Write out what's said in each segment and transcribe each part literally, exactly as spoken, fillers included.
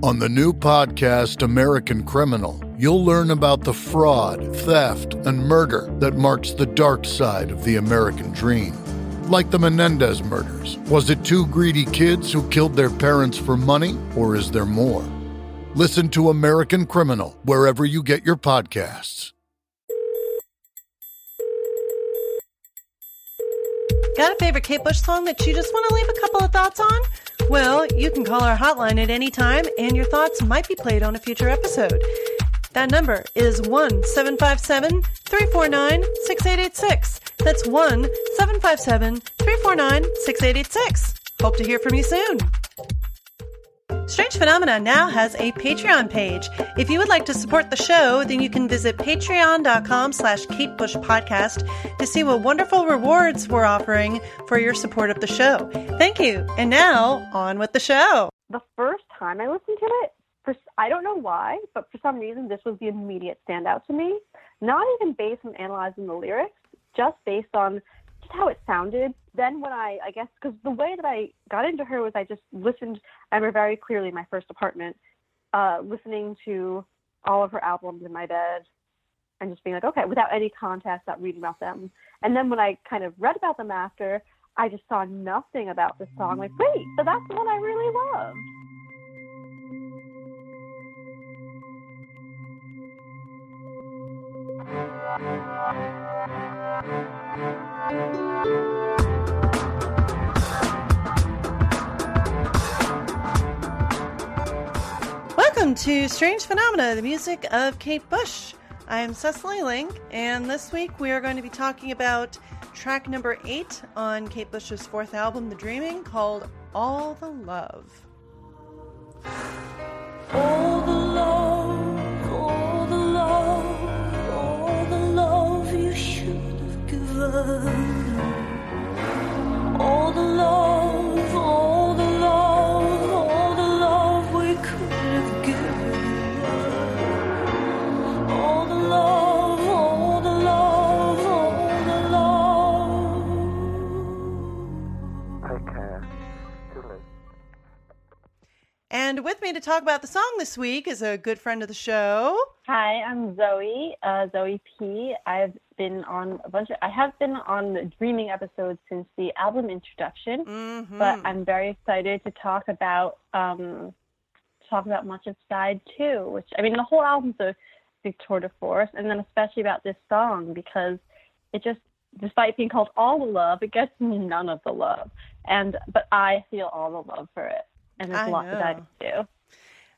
On the new podcast, American Criminal, you'll learn about the fraud, theft, and murder that marks the dark side of the American dream. Like the Menendez murders, was it two greedy kids who killed their parents for money, or is there more? Listen to American Criminal wherever you get your podcasts. Got a favorite Kate Bush song that you just want to leave a couple of thoughts on? Well, you can call our hotline at any time, and your thoughts might be played on a future episode. That number is one seven five seven, three four nine, six eight eight six. That's one seven five seven, three four nine, six eight eight six. Hope to hear from you soon. Strange Phenomena now has a Patreon page. If you would like to support the show, then you can visit patreon.com slash Kate Bush Podcast to see what wonderful rewards we're offering for your support of the show. Thank you. And now, on with the show. The first time I listened to it, for, I don't know why, but for some reason, this was the immediate standout to me. Not even based on analyzing the lyrics, just based on just how it sounded. Then when I, I guess, because the way that I got into her was I just listened, I remember very clearly in my first apartment, uh, listening to all of her albums in my bed and just being like, okay, without any context, not reading about them. And then when I kind of read about them after, I just saw nothing about the song. Like, wait, so that's the one I really loved. Welcome to Strange Phenomena, the music of Kate Bush. I am Cecily Link, and this week we are going to be talking about track number eight on Kate Bush's fourth album, The Dreaming, called All the Love. All the love, all the love, all the love you should have given. All the love, all the love, all the love we could have given. All the love, all the love, all the love. I care. And with me to talk about the song this week is a good friend of the show. Hi, I'm Zoe, uh, Zoe P. I've been on a bunch of, I have been on the Dreaming episodes since the album introduction, mm-hmm. but I'm very excited to talk about, um, talk about much of side two, which, I mean, the whole album's a big tour de force, and then especially about this song, because it just, despite being called All the Love, it gets none of the love, and, but I feel all the love for it. And there's a lot that I can do.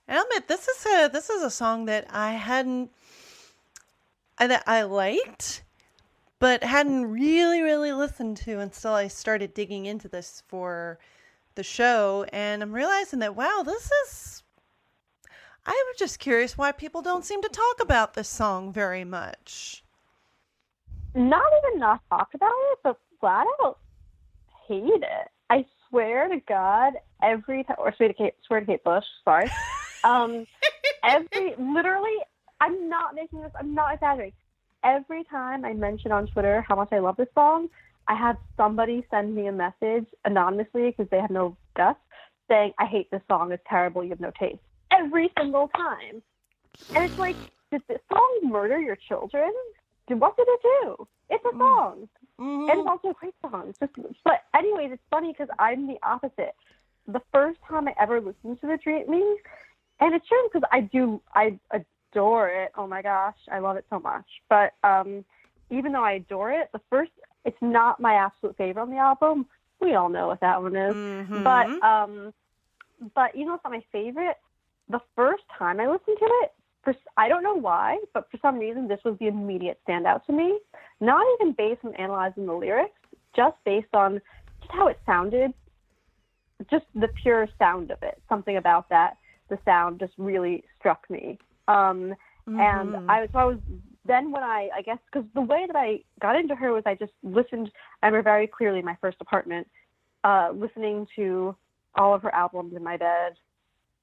And I'll admit, this is a this is a song that I hadn't that I liked, but hadn't really really listened to until I started digging into this for the show. And I'm realizing that wow, this is. I was just curious why people don't seem to talk about this song very much. Not even not talk about it, but flat out hate it. I swear to God. Every time, or swear to Kate, swear to Kate Bush, sorry. Um, every, literally, I'm not making this, I'm not exaggerating. Every time I mention on Twitter how much I love this song, I have somebody send me a message anonymously because they have no guts saying, I hate this song, it's terrible, you have no taste. Every single time. And it's like, did this song murder your children? What did it do? It's a song. Mm-hmm. And it's also a great song. It's just, but anyways, it's funny because I'm the opposite. The first time I ever listened to The Dreaming, and it's true because I do, I adore it. Oh my gosh, I love it so much. But um, even though I adore it, the first, it's not my absolute favorite on the album. We all know what that one is. Mm-hmm. But um, but even though it's not my favorite, the first time I listened to it, for, I don't know why, but for some reason, this was the immediate standout to me. Not even based on analyzing the lyrics, just based on just how it sounded. Just the pure sound of it, something about that, the sound just really struck me. Um, mm-hmm. And I, so I was, then when I, I guess, because the way that I got into her was I just listened, I remember very clearly in my first apartment, uh, listening to all of her albums in my bed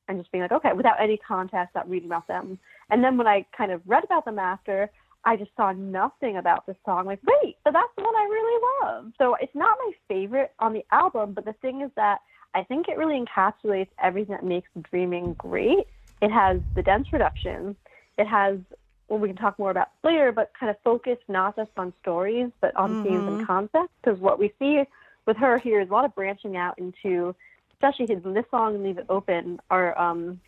and just being like, okay, without any context, not reading about them. And then when I kind of read about them after, I just saw nothing about this song. Like, wait, so that's the one I really love. So it's not my favorite on the album, but the thing is that I think it really encapsulates everything that makes Dreaming great. It has the dense reduction. It has, well, we can talk more about later, but kind of focused not just on stories, but on mm-hmm. themes and concepts. Because what we see with her here is a lot of branching out into, especially in this song and Leave It Open, are, um,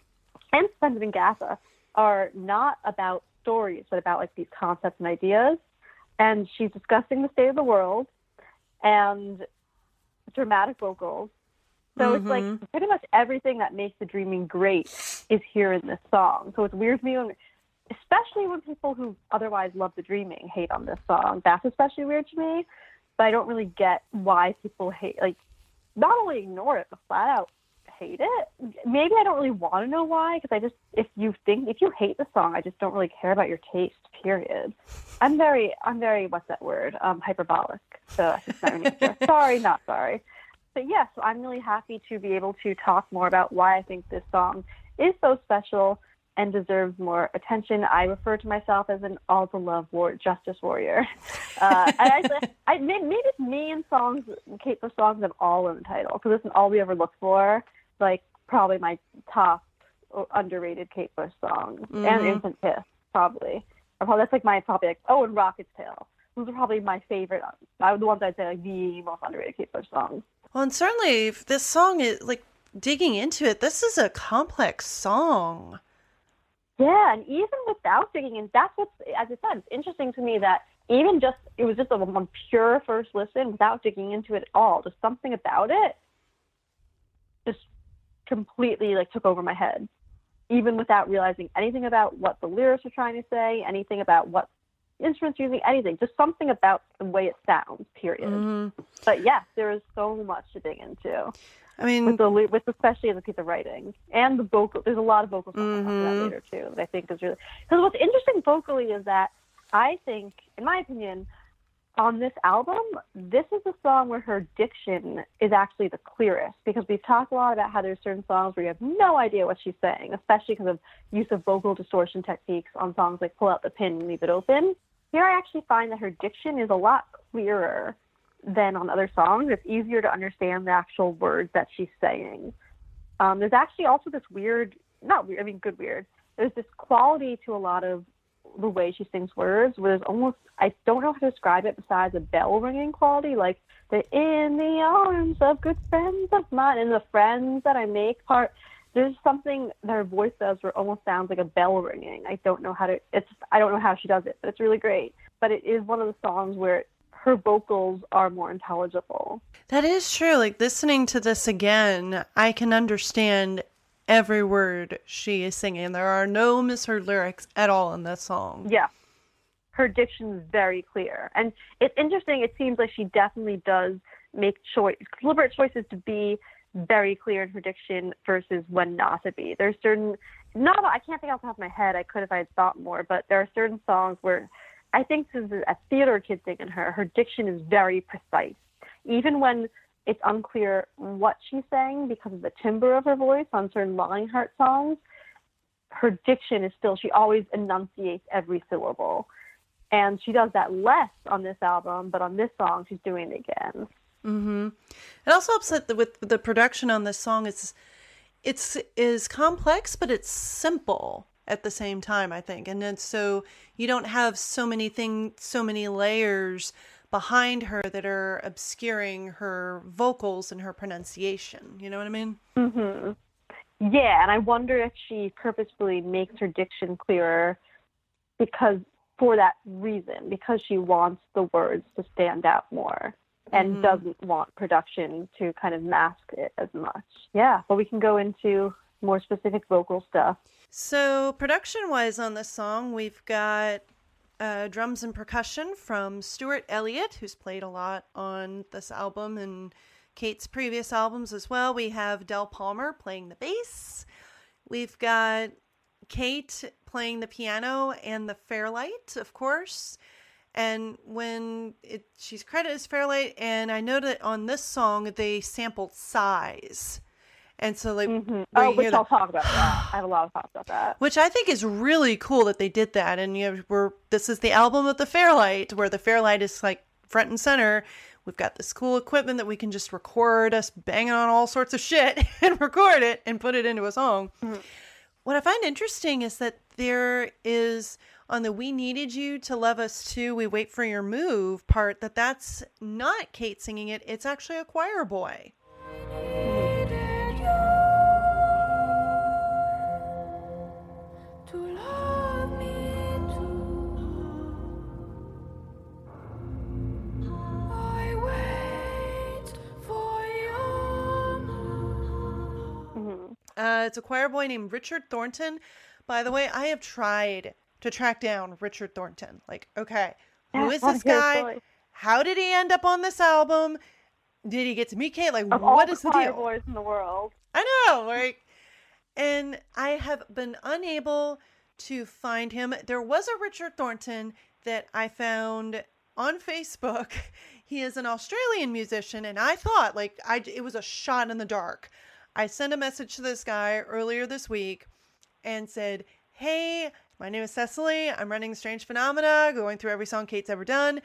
and Suspended in Gaffa, are not about stories, but about like these concepts and ideas. And she's discussing the state of the world and dramatic vocals. So mm-hmm. it's like pretty much everything that makes the Dreaming great is here in this song. So it's weird to me when, especially when people who otherwise love the Dreaming hate on this song. That's especially weird to me. But I don't really get why people hate, like, not only ignore it, but flat out hate it. Maybe I don't really want to know why, because I just, if you think, if you hate the song, I just don't really care about your taste, period. I'm very, I'm very, what's that word? Um, hyperbolic. So that's just my nature. Sorry, not sorry. But yes, yeah, so I'm really happy to be able to talk more about why I think this song is so special and deserves more attention. I refer to myself as an all the love war justice warrior. Uh, I, actually, I maybe it's me and songs, Kate Bush songs, have all in the title, because this is all we ever look for. Like probably my top underrated Kate Bush song, mm-hmm. and Infant Kiss probably. Or probably that's like my probably like oh and Rocket's Tale. Those are probably my favorite. I the ones I'd say like the most underrated Kate Bush songs. Well, and certainly this song is like digging into it. This is a complex song. Yeah, and even without digging in, that's what's, as I said, it's interesting to me that even just, it was just a, a pure first listen without digging into it at all. Just something about it just completely like took over my head, even without realizing anything about what the lyrics were trying to say, anything about what instruments using, anything. Just something about the way it sounds, period. Mm-hmm. But yes, there is so much to dig into. I mean, with, the, with especially the piece of writing and the vocal, there's a lot of vocal stuff mm-hmm. I'll talk about later too. That I think is really, because what's interesting vocally is that I think, in my opinion, on this album, this is the song where her diction is actually the clearest. Because we've talked a lot about how there's certain songs where you have no idea what she's saying, especially because of use of vocal distortion techniques on songs like "Pull Out the Pin" and "Leave It Open." Here, I actually find that her diction is a lot clearer than on other songs. It's easier to understand the actual words that she's saying. Um, there's actually also this weird, not weird, I mean, good weird. There's this quality to a lot of the way she sings words where there's almost, I don't know how to describe it besides a bell ringing quality, like the in the arms of good friends of mine and the friends that I make part. There's something that her voice does where it almost sounds like a bell ringing. I don't know how to, it's, I don't know how she does it, but it's really great. But it is one of the songs where her vocals are more intelligible. That is true. Like listening to this again, I can understand every word she is singing. There are no misheard lyrics at all in this song. Yeah. Her diction is very clear. And it's interesting. It seems like she definitely does make choice, deliberate choices to be very clear in her diction versus when not to be. There's certain, not, I can't think off the top of my head. I could if I had thought more, but there are certain songs where I think this is a theater kid thing in her. Her diction is very precise. Even when it's unclear what she's saying because of the timbre of her voice on certain Longheart songs, her diction is still, she always enunciates every syllable. And she does that less on this album, but on this song, she's doing it again. Mm-hmm. It also helps that with the production on this song, it's, it's is complex, but it's simple at the same time, I think. And then so you don't have so many things, so many layers behind her that are obscuring her vocals and her pronunciation. You know what I mean? Mm-hmm. Yeah, and I wonder if she purposefully makes her diction clearer because for that reason, because she wants the words to stand out more and mm-hmm. doesn't want production to kind of mask it as much. Yeah, but we can go into more specific vocal stuff. So production-wise on this song, we've got uh, drums and percussion from Stuart Elliott, who's played a lot on this album and Kate's previous albums as well. We have Del Palmer playing the bass. We've got Kate playing the piano and the Fairlight, of course. And when it, she's credited as Fairlight, and I know that on this song they sampled sighs. And so, like, mm-hmm. oh, which I'll talk about that. I have a lot of thoughts about that. Which I think is really cool that they did that. And you know, we're this is the album of the Fairlight, where the Fairlight is like front and center. We've got this cool equipment that we can just record us banging on all sorts of shit and record it and put it into a song. Mm-hmm. What I find interesting is that there is on the "We Needed You to Love Us Too, We Wait for Your Move" part that that's not Kate singing it. It's actually a choir boy. Uh, it's a choir boy named Richard Thornton. By the way, I have tried to track down Richard Thornton. Like, okay, who is this guy? How did he end up on this album? Did he get to meet Kate? Like, of what is the deal? All the choir boys in the world. I know, like, and I have been unable to find him. There was a Richard Thornton that I found on Facebook. He is an Australian musician, and I thought, like, I it was a shot in the dark. I sent a message to this guy earlier this week and said, "Hey, my name is Cecily. I'm running Strange Phenomena, going through every song Kate's ever done.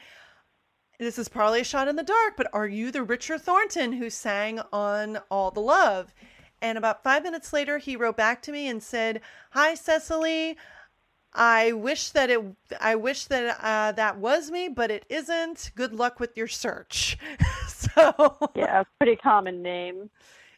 This is probably a shot in the dark, but are you the Richard Thornton who sang on All the Love?" And about five minutes later, he wrote back to me and said, "Hi, Cecily. I wish that it, I wish that uh, that was me, but it isn't. Good luck with your search." So yeah, pretty common name.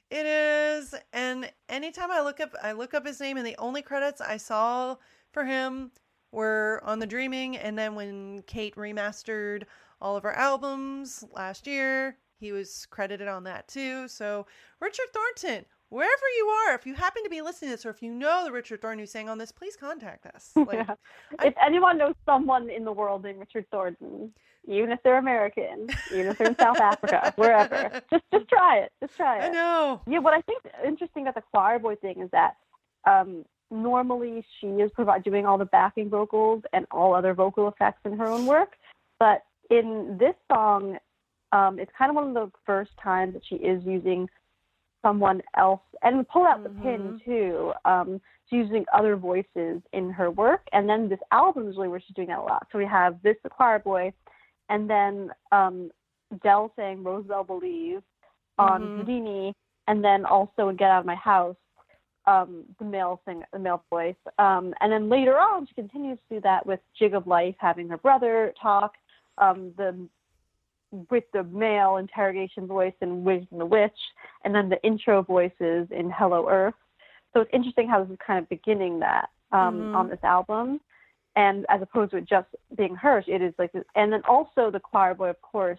It is, and anytime I look up, I look up his name, and the only credits I saw for him were on The Dreaming, and then when Kate remastered all of her albums last year, he was credited on that too. So, Richard Thornton, wherever you are, if you happen to be listening to this, or if you know the Richard Thornton who sang on this, please contact us. Like, yeah. If I, anyone knows someone in the world named Richard Thornton, even if they're American, even if they're in South Africa, wherever, just just try it. Just try it. I know. Yeah, what I think is interesting about the choir boy thing is that um, normally she is provide, doing all the backing vocals and all other vocal effects in her own work. But in this song, um, it's kind of one of the first times that she is using someone else, and Pull Out the Pin too. Um, she's using other voices in her work, and then this album is really where she's doing that a lot. So we have this, the choir boy, and then um, Del saying "Rosebell Believe" on mm-hmm. Houdini, and then also in "Get Out of My House," um, the male thing, the male voice, um, and then later on she continues to do that with "Jig of Life," having her brother talk, um, the. with the male interrogation voice in Waking the Witch, and then the intro voices in Hello Earth. So it's interesting how this is kind of beginning that um, mm-hmm. on this album. And as opposed to it just being her, it is like this. And then also the choir boy, of course,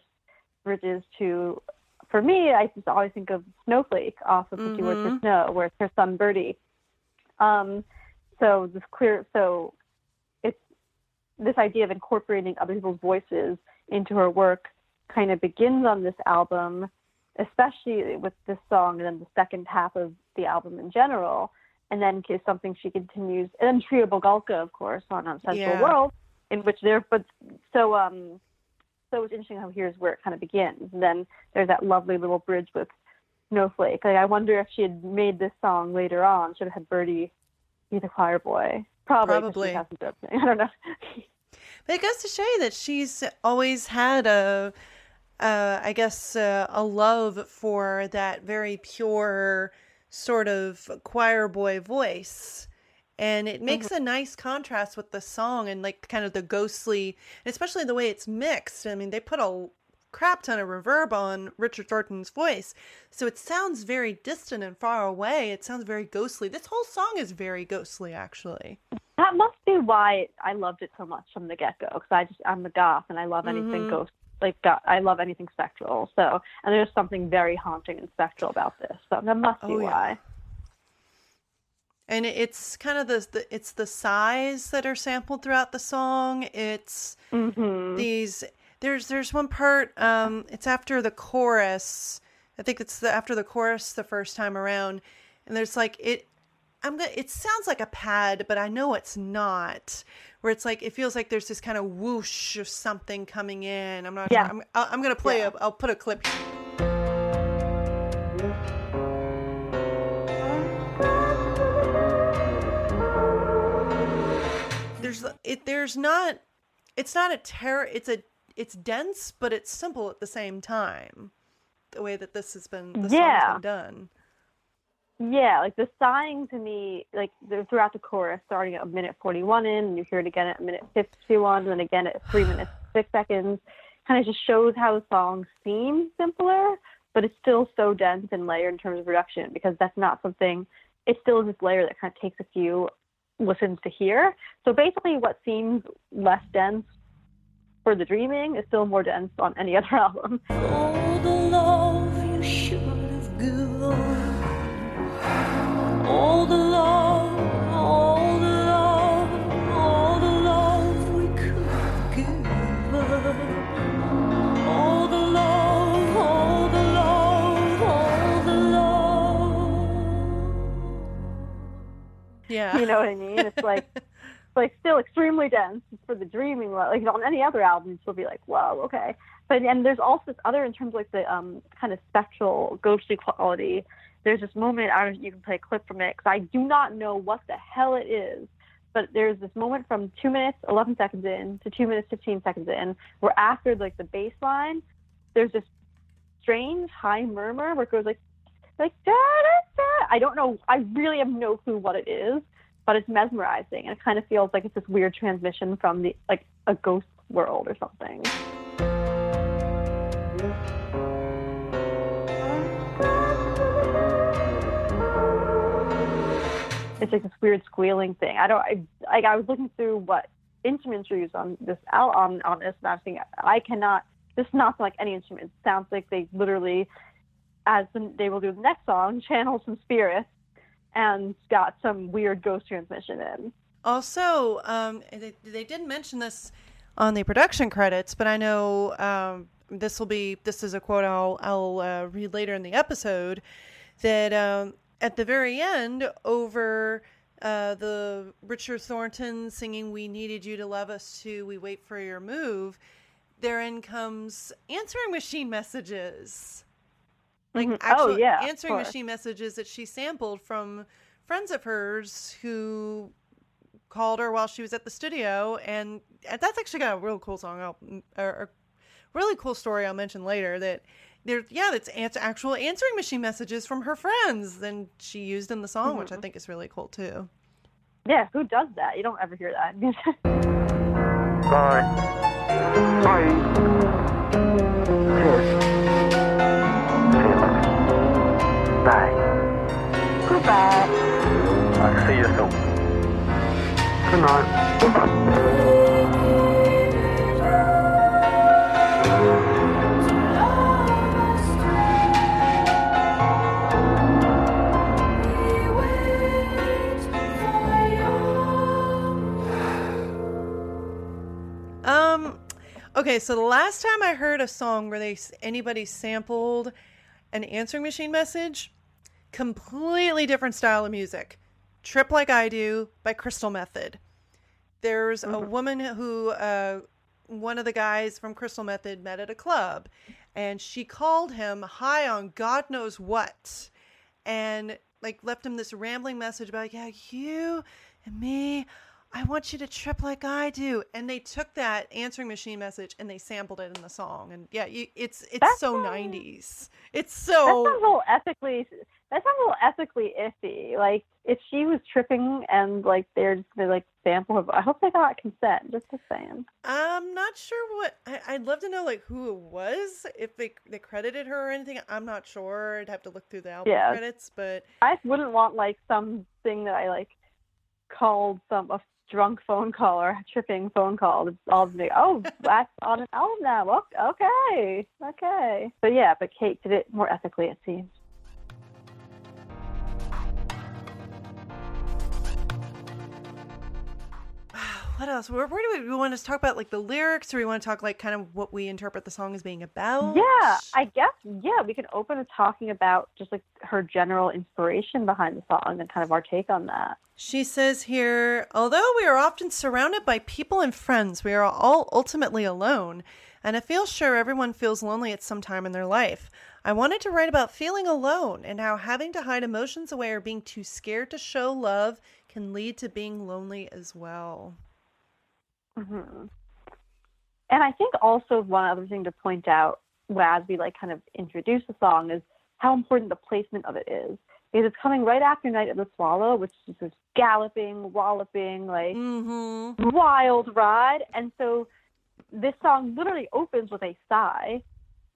bridges to, for me, I just always think of Snowflake off of Fifty Words for Snow, where it's her son Bertie. Um, so this clear, so it's this idea of incorporating other people's voices into her work kind of begins on this album, especially with this song and then the second half of the album in general, and then is something she continues, and then Trio Bogalka, of course, on um, Sensual yeah. World, in which they're, but so um so it's interesting how here's where it kind of begins, and then there's that lovely little bridge with Snowflake. Like, I wonder if she had made this song later on, should have had Bertie be the choir boy, probably, probably. She hasn't done anything. I don't know. But it goes to show you that she's always had a Uh, I guess uh, a love for that very pure sort of choir boy voice, and it makes mm-hmm. a nice contrast with the song and like kind of the ghostly, and especially the way it's mixed. I mean, they put a crap ton of reverb on Richard Thornton's voice, so it sounds very distant and far away. It sounds very ghostly. This whole song is very ghostly, actually. That must be why I loved it so much from the get go, because I just I'm a goth and I love anything mm-hmm. ghostly. Like, God, I love anything spectral. So, and there's something very haunting and spectral about this. So that must be oh, yeah. why. And it's kind of the, the it's the sighs that are sampled throughout the song. It's mm-hmm. these. There's there's one part. Um, it's after the chorus. I think it's the, after the chorus the first time around. And there's like it. I'm gonna. It sounds like a pad, but I know it's not. Where it's like it feels like there's this kind of whoosh of something coming in. I'm not. Yeah. Sure. I'm. I'm gonna play. Yeah. A, I'll put a clip here. There's. It. There's not. It's not a terror. It's a. it's dense, but it's simple at the same time. The way that this has been, the song's yeah. been done. Yeah, like the sighing to me, like throughout the chorus, starting at minute forty-one in, and you hear it again at minute fifty-one, and then again at three minutes, six seconds, kind of just shows how the song seems simpler, but it's still so dense and layered in terms of production, because that's not something, it still is this layer that kind of takes a few listens to hear. So basically what seems less dense for The Dreaming is still more dense on any other album. Oh, the love you should have given. All the love, all the love, all the love we could give up. All the love, all the love, all the love. Yeah. You know what I mean? It's like, it's like still extremely dense for The Dreaming. Like on any other album, you'll be like, whoa, okay. But and there's also this other in terms of like the um, kind of spectral, ghostly quality. There's this moment, I don't know if you can play a clip from it, because I do not know what the hell it is, but there's this moment from two minutes, eleven seconds in to two minutes, fifteen seconds in, where after, like, the bass line, there's this strange high murmur where it goes, like, like, da, da, da. I don't know, I really have no clue what it is, but it's mesmerizing, and it kind of feels like it's this weird transmission from, the like, a ghost world or something. It's like this weird squealing thing. I don't, I, like, I was looking through what instruments are used on this, on, on this, and I was thinking, I cannot, this is not like any instrument. It sounds like they literally, as they will do the next song, channeled some spirits and got some weird ghost transmission in. Also, um, they, they did mention this on the production credits, but I know um, this will be, this is a quote I'll, I'll uh, read later in the episode, that, um, at the very end, over uh, the Richard Thornton singing "We Needed You to Love Us Too, We Wait for Your Move," therein comes answering machine messages. Like, mm-hmm. actual oh, yeah, answering machine messages that she sampled from friends of hers who called her while she was at the studio. And that's actually got a real cool song, I'll, or a really cool story I'll mention later that... There, yeah, that's answer, actual answering machine messages from her friends and she used in the song, mm-hmm. which I think is really cool, too. Yeah, who does that? You don't ever hear that. Bye. Bye. Bye. Goodbye. I'll see you soon. Good night. Goodbye. Okay, so the last time I heard a song where they anybody sampled an answering machine message, completely different style of music. Trip Like I Do by Crystal Method. There's mm-hmm. a woman who uh, one of the guys from Crystal Method met at a club, and she called him high on God knows what, and like left him this rambling message about, yeah, you and me, I want you to trip like I do. And they took that answering machine message and they sampled it in the song. And yeah, you, it's it's that so sounds, nineties. It's so... That sounds a little ethically, that sounds a little ethically iffy. Like, if she was tripping and, like, they're just going to, like, sample her... I hope they got consent, just a saying. I'm not sure what... I, I'd love to know, like, who it was, if they they credited her or anything. I'm not sure. I'd have to look through the album yeah. credits, but... I wouldn't want, like, something that I, like, called some... A drunk phone call or tripping phone call. It's all the oh, that's on an album now. Okay, okay. But yeah, but Kate did it more ethically, it seems. What else? Where, where do we, we want to talk about? Like the lyrics, or we want to talk like kind of what we interpret the song as being about? Yeah, I guess. Yeah, we can open to talking about just like her general inspiration behind the song and kind of our take on that. She says here, although we are often surrounded by people and friends, we are all ultimately alone, and I feel sure everyone feels lonely at some time in their life. I wanted to write about feeling alone and how having to hide emotions away or being too scared to show love can lead to being lonely as well. Mm-hmm. And I think also one other thing to point out as we like kind of introduce the song is how important the placement of it is. Because it's coming right after Night of the Swallow, which is this galloping, walloping, like mm-hmm. wild ride. And so this song literally opens with a sigh.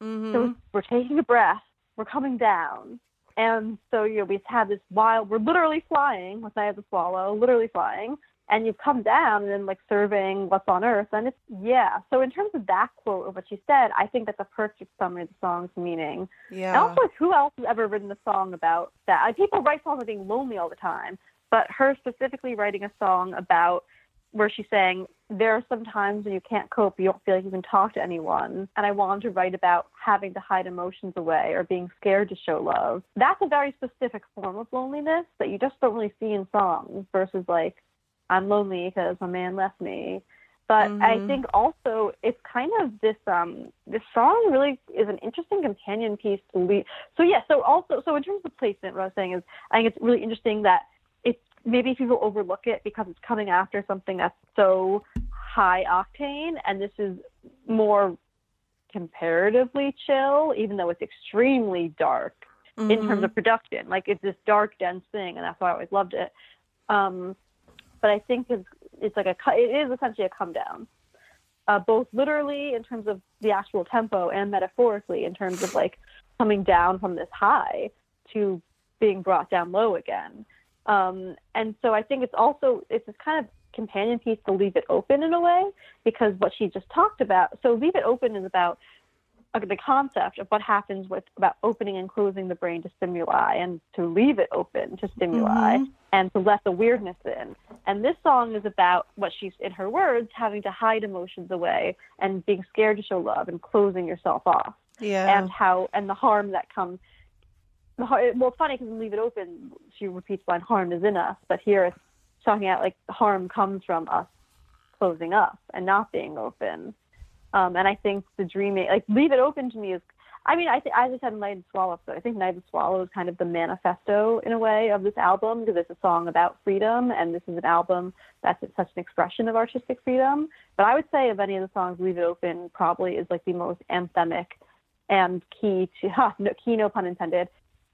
Mm-hmm. So we're taking a breath. We're coming down. And so, you know, we've had this wild, we're literally flying with Night of the Swallow, literally flying. And you've come down and then like serving what's on earth. And it's, yeah. So in terms of that quote of what she said, I think that's a perfect summary of the song's meaning. Yeah. And also, like, who else has ever written a song about that? Like, people write songs about being lonely all the time, but her specifically writing a song about where she's saying, there are some times when you can't cope, you don't feel like you can talk to anyone. And I wanted to write about having to hide emotions away or being scared to show love. That's a very specific form of loneliness that you just don't really see in songs versus like, I'm lonely because my man left me. But mm-hmm. I think also it's kind of this, um, this song really is an interesting companion piece to lead. So yeah, so also, so in terms of placement, what I was saying is, I think it's really interesting that it's, maybe people overlook it because it's coming after something that's so high octane. And this is more comparatively chill, even though it's extremely dark mm-hmm. in terms of production. Like it's this dark, dense thing. And that's why I always loved it. Um, But I think it's, it's like a, it is essentially a come down, uh, both literally in terms of the actual tempo and metaphorically in terms of like coming down from this high to being brought down low again. Um, and so I think it's also, it's this kind of companion piece to Leave It Open in a way, because what she just talked about. So Leave It Open is about like, the concept of what happens with about opening and closing the brain to stimuli and to leave it open to stimuli. Mm-hmm. And to let the weirdness in. And this song is about what she's, in her words, having to hide emotions away and being scared to show love and closing yourself off. Yeah. And how, and the harm that comes. The har- well, it's funny because Leave It Open, she repeats the line, harm is in us. But here it's talking about like harm comes from us closing up and not being open. Um, and I think the dreaming, like Leave It Open to me is, I mean, I th- as I said in Night of the Swallow, so I think Night of the Swallow is kind of the manifesto, in a way, of this album, because it's a song about freedom, and this is an album that's such an expression of artistic freedom. But I would say of any of the songs, Leave It Open probably is like the most anthemic and key to, huh, no, key, no pun intended,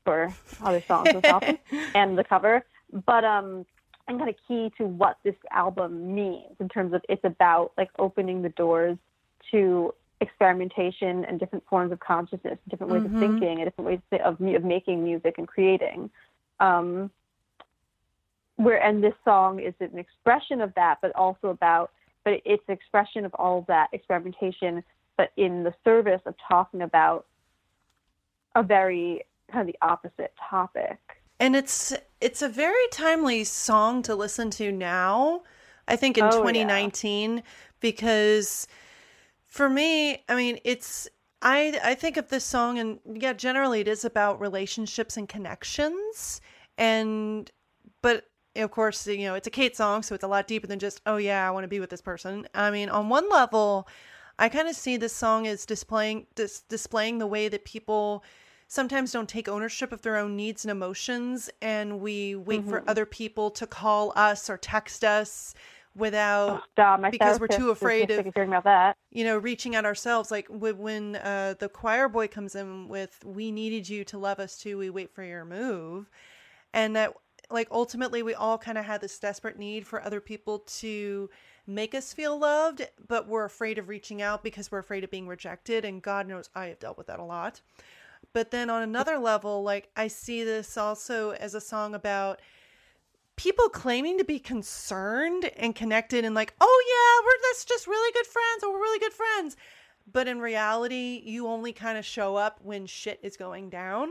for other songs this album, and the cover, but um, and kind of key to what this album means in terms of it's about like opening the doors to experimentation and different forms of consciousness, different ways mm-hmm. of thinking, and different ways of, of making music and creating. Um, where and this song is an expression of that, but also about, but it's an expression of all of that experimentation, but in the service of talking about a very kind of the opposite topic. And it's it's a very timely song to listen to now, I think in oh, twenty nineteen, yeah. because. For me, I mean, it's, I I think of this song and yeah, generally it is about relationships and connections. And, but of course, you know, it's a Kate song, so it's a lot deeper than just, oh yeah, I want to be with this person. I mean, on one level, I kind of see this song as displaying, dis- displaying the way that people sometimes don't take ownership of their own needs and emotions. And we wait mm-hmm. for other people to call us or text us. Without, oh, because we're too afraid of, about that. You know, reaching out ourselves. Like when uh, the choir boy comes in with, we needed you to love us too. We wait for your move. And that like, ultimately we all kind of had this desperate need for other people to make us feel loved, but we're afraid of reaching out because we're afraid of being rejected. And God knows I have dealt with that a lot. But then on another level, like I see this also as a song about people claiming to be concerned and connected and like, oh yeah, we're that's just really good friends or we're really good friends. But in reality, you only kind of show up when shit is going down.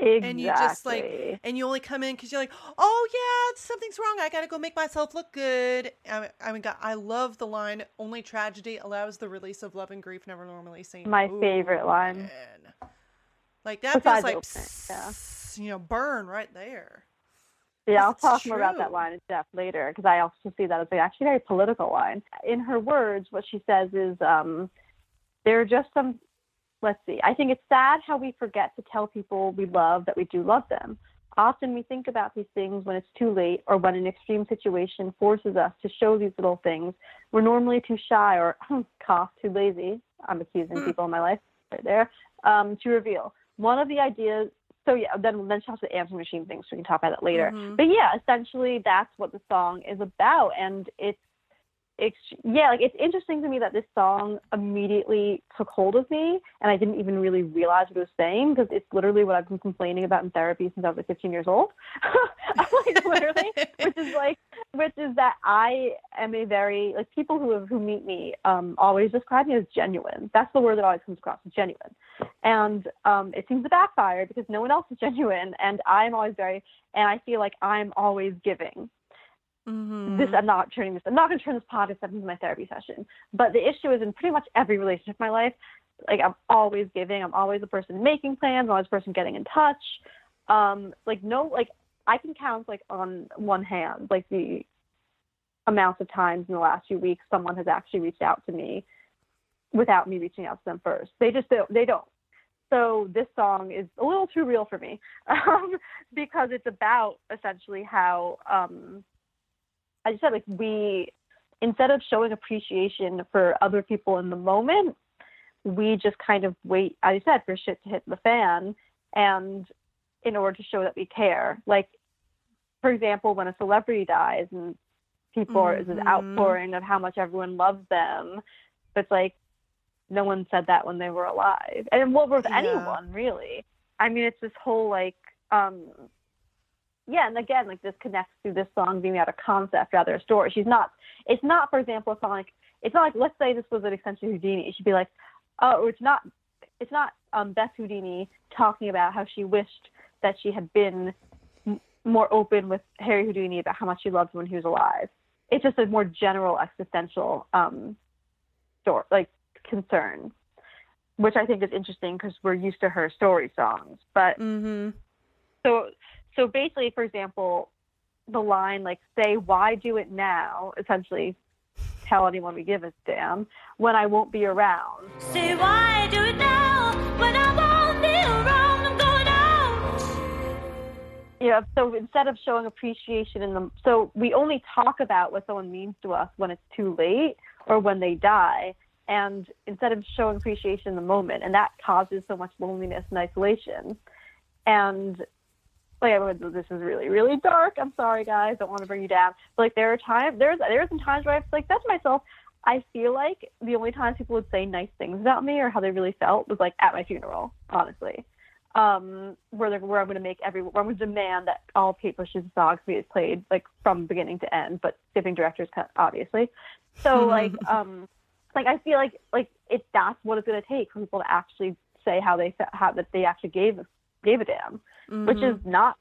Exactly. And you just like, and you only come in because you're like, oh yeah, something's wrong. I got to go make myself look good. I, I mean, God, I love the line, only tragedy allows the release of love and grief never normally seen. My Ooh, favorite line. Man. Like that Besides feels like, open, pss, yeah. you know, burn right there. Yeah, I'll talk more about that line in depth later, because I also see that as an actually very political line. In her words, what she says is, um, there are just some, let's see, I think it's sad how we forget to tell people we love that we do love them. Often we think about these things when it's too late or when an extreme situation forces us to show these little things. We're normally too shy or, cough, too lazy. I'm accusing people in my life right there, um, to reveal. One of the ideas, so yeah, then, then she talks about the answering machine thing, so we can talk about that later. Mm-hmm. But yeah, essentially that's what the song is about. And it's, it's, yeah, like it's interesting to me that this song immediately took hold of me and I didn't even really realize what it was saying, because it's literally what I've been complaining about in therapy since I was like fifteen years old. I'm like, literally, which is like, which is that I am a very, like, people who have, who meet me um, always describe me as genuine. That's the word that always comes across, genuine. And um, it seems to backfire because no one else is genuine, and I'm always very, and I feel like I'm always giving. Mm-hmm. This I'm not turning this. I'm not going to turn this podcast into my therapy session. But the issue is in pretty much every relationship in my life, like I'm always giving. I'm always the person making plans. I'm always the person getting in touch. Um, like no, like I can count like on one hand, like the amount of times in the last few weeks someone has actually reached out to me without me reaching out to them first. They just they, they don't. So this song is a little too real for me um, because it's about essentially how. Um, I just said, like, we, instead of showing appreciation for other people in the moment, we just kind of wait, as I said, for shit to hit the fan, and in order to show that we care. Like, for example, when a celebrity dies and people mm-hmm. are, there's an outpouring of how much everyone loves them, but it's like, no one said that when they were alive. And well, with yeah. anyone, really. I mean, it's this whole, like, um... yeah, and again, like, this connects to this song being out of concept rather a story. She's not, it's not, for example, it's not like, it's not like, let's say this was an extension of Houdini. She'd be like, oh, or it's not, it's not um, Beth Houdini talking about how she wished that she had been m- more open with Harry Houdini about how much she loved him when he was alive. It's just a more general existential um, story, like, concern, which I think is interesting because we're used to her story songs. But, mm-hmm. so... So basically, for example, the line, like, say, why do it now? Essentially, tell anyone we give a damn when I won't be around. Say, why do it now when I won't be around? I'm going out. You know, so instead of showing appreciation in them, so we only talk about what someone means to us when it's too late or when they die. And instead of showing appreciation in the moment, and that causes so much loneliness and isolation. And... like, I would, this is really, really dark. I'm sorry, guys. Don't want to bring you down. But, like, there are times, there's, there's some times where I, like, that's myself. I feel like the only times people would say nice things about me or how they really felt was, like, at my funeral, honestly. Um, where they're, where I'm going to make every, where I'm going to demand that all Kate Bush's songs be played, like, from beginning to end, but skipping director's cut, obviously. So, like, um, like, I feel like, like, it, that's what it's going to take for people to actually say how they, how, that they actually gave us. Gave a damn, mm-hmm. which is not,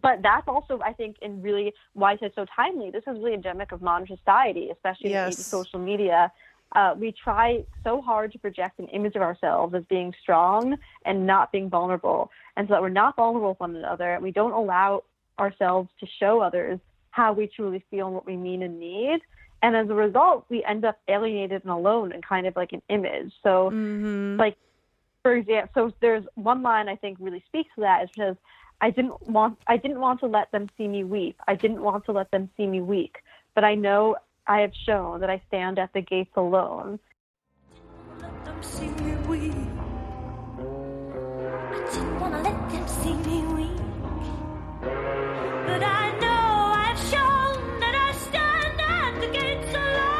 but that's also, I think, in really why I said so timely. This is really endemic of modern society, especially yes. in the age of social media. Uh, we try so hard to project an image of ourselves as being strong and not being vulnerable, and so that we're not vulnerable with one another, and we don't allow ourselves to show others how we truly feel and what we mean and need. And as a result, we end up alienated and alone and kind of like an image. So, mm-hmm. like, for example, so there's one line I think really speaks to that. It says, I didn't want I didn't want to let them see me weep. I didn't want to let them see me weak. But I know I have shown that I stand at the gates alone. I didn't want to let them see me weak. I didn't want to let them see me weak. But I know I have shown that I stand at the gates alone.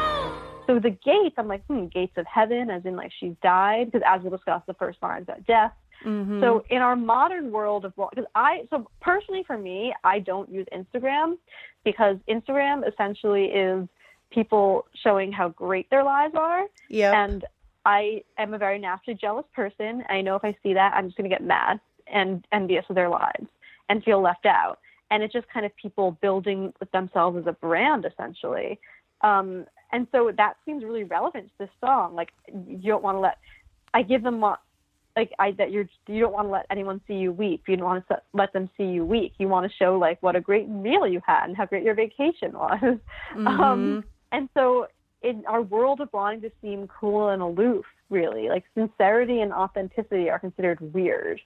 So the gates, I'm like, hmm, gates of heaven, as in, like, she's died, because as we'll discuss, the first line is about death. Mm-hmm. So in our modern world of, because I, so personally for me, I don't use Instagram, because Instagram essentially is people showing how great their lives are. Yeah. And I am a very naturally jealous person. I know if I see that, I'm just going to get mad and envious of their lives and feel left out. And it's just kind of people building themselves as a brand, essentially. Um, And so that seems really relevant to this song. Like, you don't want to let, I give them, like, I, that you're, you don't want to let anyone see you weep. You don't want to let them see you weak. You want to show, like, what a great meal you had and how great your vacation was. Mm-hmm. Um, and so in our world of wanting to seem cool and aloof, really, like, sincerity and authenticity are considered weird.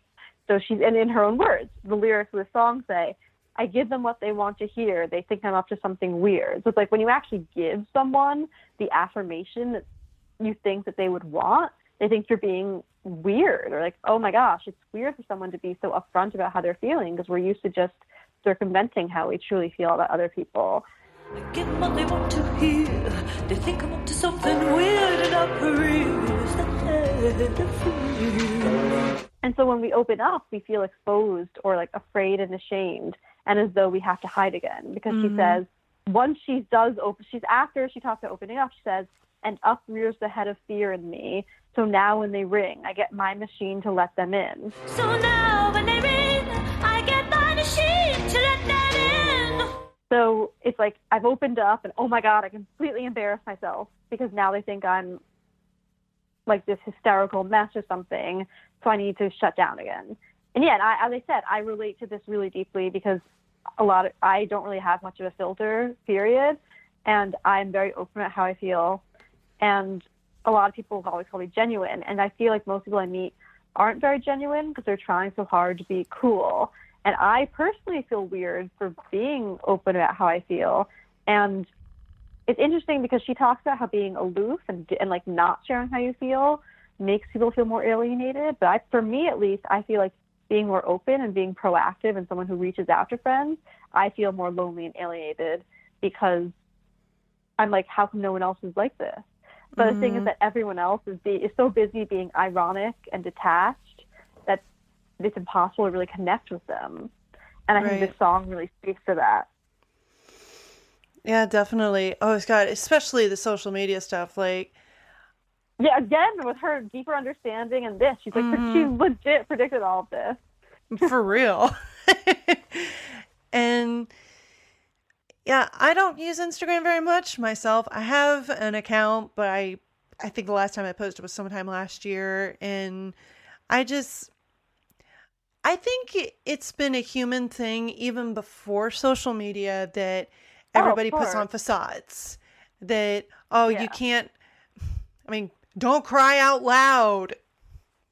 So she's, and in her own words, the lyrics of the song say, I give them what they want to hear. They think I'm up to something weird. So it's like when you actually give someone the affirmation that you think that they would want, they think you're being weird, or like, oh my gosh, it's weird for someone to be so upfront about how they're feeling, because we're used to just circumventing how we truly feel about other people. I give them what they want to hear. They think I'm up to something weird, and I praise that they're free. And so when we open up, we feel exposed or like afraid and ashamed, and as though we have to hide again. Because mm-hmm. she says, once she does open, she's after she talks about opening up, she says, and up rears the head of fear in me. So now when they ring, I get my machine to let them in. So now when they ring, I get my machine to let them in. So it's like, I've opened up, and oh my God, I completely embarrassed myself, because now they think I'm like this hysterical mess or something. So I need to shut down again. And yeah, I, as I said, I relate to this really deeply, because a lot of, I don't really have much of a filter, period. And I'm very open about how I feel. And a lot of people have always called me genuine. And I feel like most people I meet aren't very genuine, because they're trying so hard to be cool. And I personally feel weird for being open about how I feel. And it's interesting because she talks about how being aloof and, and like not sharing how you feel makes people feel more alienated. But I, for me, at least, I feel like being more open and being proactive and someone who reaches out to friends, I feel more lonely and alienated, because I'm like, how come no one else is like this? But mm-hmm. the thing is that everyone else is, be- is so busy being ironic and detached that it's impossible to really connect with them. And I right. think this song really speaks to that. Yeah, definitely. Oh, it's got, especially the social media stuff, like, yeah, again, with her deeper understanding and this, she's like, mm. she legit predicted all of this. For real. And yeah, I don't use Instagram very much myself. I have an account, but I, I think the last time I posted was sometime last year. And I just, I think it's been a human thing even before social media that everybody oh, puts on facades. That, oh, yeah. you can't, I mean, don't cry out loud.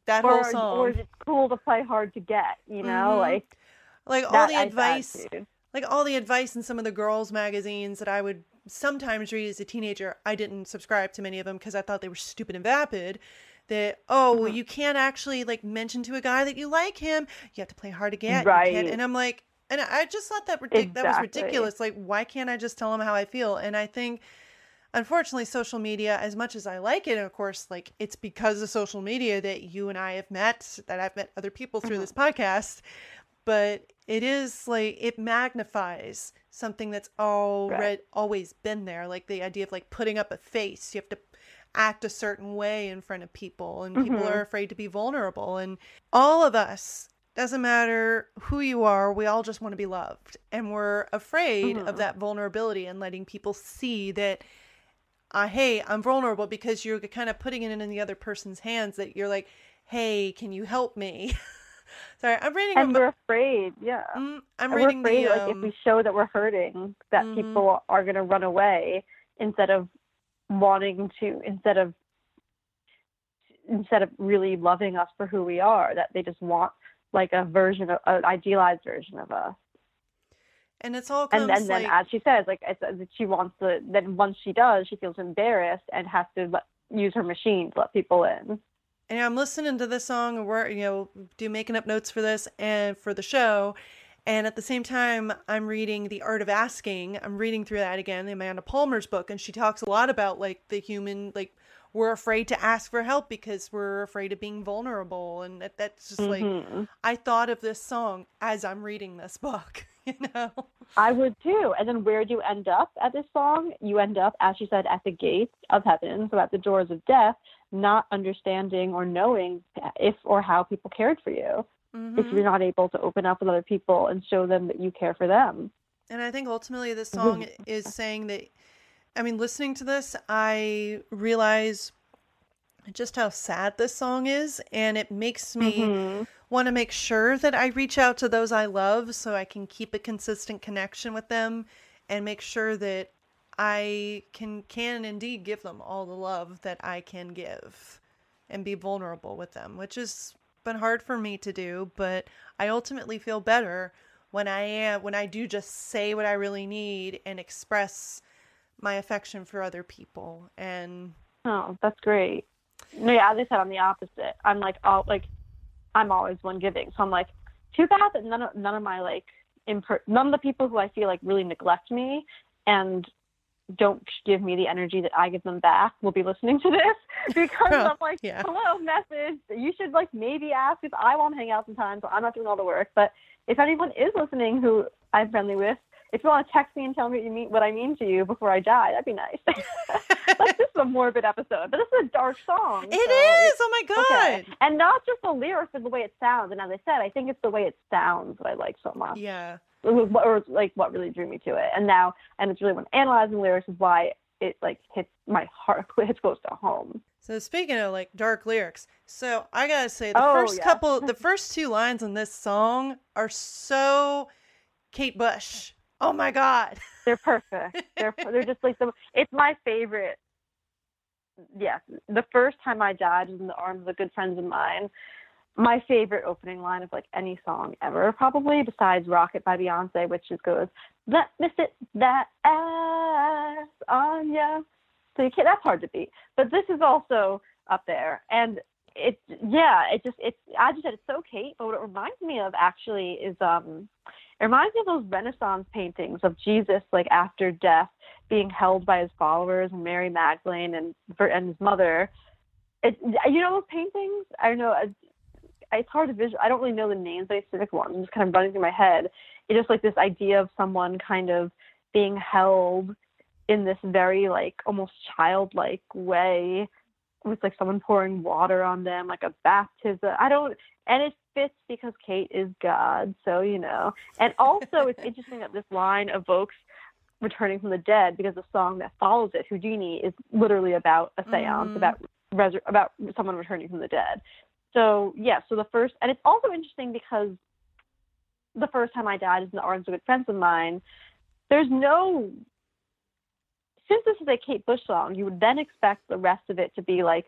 That or, whole song. Or it's cool to play hard to get, you know, mm-hmm. like, like all that, the advice, like all the advice in some of the girls' magazines that I would sometimes read as a teenager. I didn't subscribe to many of them because I thought they were stupid and vapid. That, oh, mm-hmm. well, you can't actually like mention to a guy that you like him. You have to play hard to get. Right. And I'm like, and I just thought that ridic- exactly. that was ridiculous. Like, why can't I just tell him how I feel? And I think, unfortunately, social media, as much as I like it, and of course, like, it's because of social media that you and I have met, that I've met other people through mm-hmm. this podcast, but it is like, it magnifies something that's all right. red, always been there. Like the idea of like putting up a face, you have to act a certain way in front of people, and mm-hmm. people are afraid to be vulnerable. And all of us, doesn't matter who you are, we all just want to be loved, and we're afraid mm-hmm. of that vulnerability and letting people see that, Uh, hey, I'm vulnerable, because you're kind of putting it in the other person's hands, that you're like, hey, can you help me? Sorry, I'm reading. And a... we're afraid, yeah. Mm, I'm and reading we're afraid, the, um... like, if we show that we're hurting, that mm-hmm. people are going to run away instead of wanting to, instead of, instead of really loving us for who we are, that they just want like a version of, an idealized version of us. And it's all comes, and then, like, then as she says, like it's, she wants to. Then once she does, she feels embarrassed and has to let, use her machine to let people in. And I'm listening to this song, and we're you know do making up notes for this and for the show, and at the same time I'm reading The Art of Asking. I'm reading through that again, Amanda Palmer's book, and she talks a lot about like the human, like we're afraid to ask for help because we're afraid of being vulnerable, and that, that's just mm-hmm. like I thought of this song as I'm reading this book. You know? I would too. And then where do you end up at this song? You end up, as she said, at the gates of heaven, so at the doors of death, not understanding or knowing if or how people cared for you. Mm-hmm. If you're not able to open up with other people and show them that you care for them. And I think ultimately this song is saying that, I mean, listening to this, I realize just how sad this song is, and it makes me mm-hmm. want to make sure that I reach out to those I love so I can keep a consistent connection with them and make sure that I can can indeed give them all the love that I can give and be vulnerable with them, which is been hard for me to do, but I ultimately feel better when I am, when I do just say what I really need and express my affection for other people. And oh, that's great. No, yeah, as I said, I'm the opposite. I'm like, all like, I'm always one giving. So I'm like, too bad that none of none of my like imper- none of the people who I feel like really neglect me and don't give me the energy that I give them back will be listening to this, because oh, I'm like, yeah. Hello, message. You should like maybe ask if I won't hang out sometimes. So I'm not doing all the work. But if anyone is listening who I'm friendly with, if you want to text me and tell me what, you mean, what I mean to you before I die, that'd be nice. Like, this is a morbid episode, but this is a dark song. It so is. Oh my God. Okay. And not just the lyrics, but the way it sounds. And as I said, I think it's the way it sounds that I like so much. Yeah. It was what, or like what really drew me to it. And now, and it's really when analyzing lyrics is why it like hits my heart, hits close to home. So speaking of like dark lyrics, so I gotta say the oh, first yeah. couple, the first two lines in this song are so Kate Bush. Oh my God. They're perfect. They're they're just like the, it's my favorite. Yes. The first time I died was in the arms of a good friend of mine. My favorite opening line of like any song ever, probably, besides Rocket by Beyonce, which just goes, let me sit that ass on ya. So you can't, that's hard to beat. But this is also up there. And it, yeah, it just, it's, I just said it's so Kate, but what it reminds me of actually is, um, it reminds me of those Renaissance paintings of Jesus, like after death, being held by his followers, and Mary Magdalene and and his mother. It, you know those paintings? I don't know. It's hard to visualize. I don't really know the names, but specific ones. I'm just kind of running through my head. It's just like this idea of someone kind of being held in this very like almost childlike way, with like someone pouring water on them, like a baptism. I don't, and it's. Fits because Kate is God, so you know. And also it's interesting that this line evokes returning from the dead, because the song that follows it, Houdini, is literally about a seance, mm-hmm. about resur- about someone returning from the dead. So yeah, so the first, and it's also interesting because the first time I died is in the arms of good friends of mine. There's no, since this is a Kate Bush song, you would then expect the rest of it to be like,